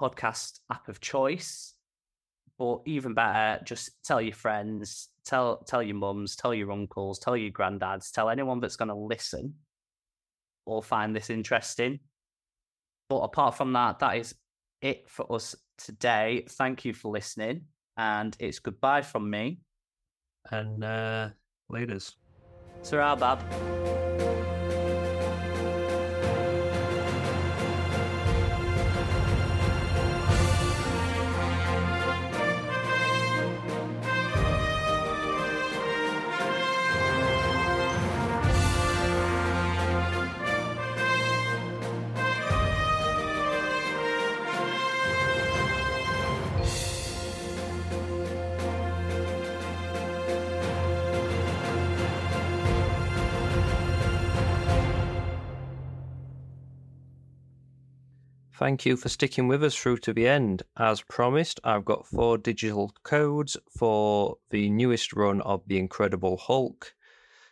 podcast app of choice. Or even better, just tell your friends, tell your mums, tell your uncles, tell your granddads, tell anyone that's going to listen or find this interesting. But apart from that, that is it for us today. Thank you for listening. And it's goodbye from me. And laters. Ta-ra, Bab. Thank you for sticking with us through to the end. As promised, I've got 4 digital codes for the newest run of The Incredible Hulk.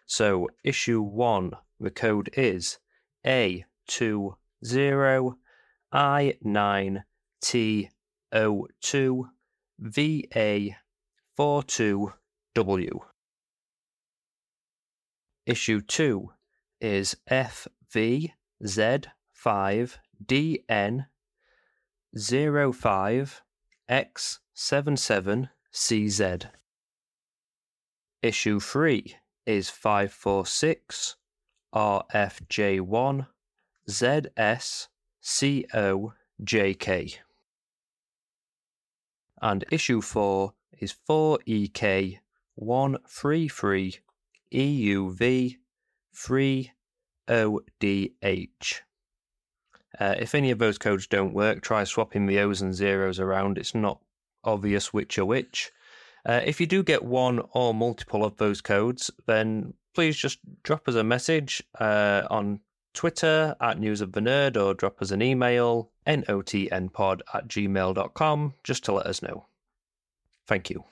So, issue 1, the code is A20I9T02VA42W. Issue 2 is FVZ5. DN05X77CZ. Issue 3 is 546RFJ1ZSCOJK. And issue 4 is 4EK133EUV3ODH. If any of those codes don't work, try swapping the O's and zeros around. It's not obvious which are which. If you do get one or multiple of those codes, then please just drop us a message on Twitter at News of the Nerd, or drop us an email, notnpod@gmail.com, just to let us know. Thank you.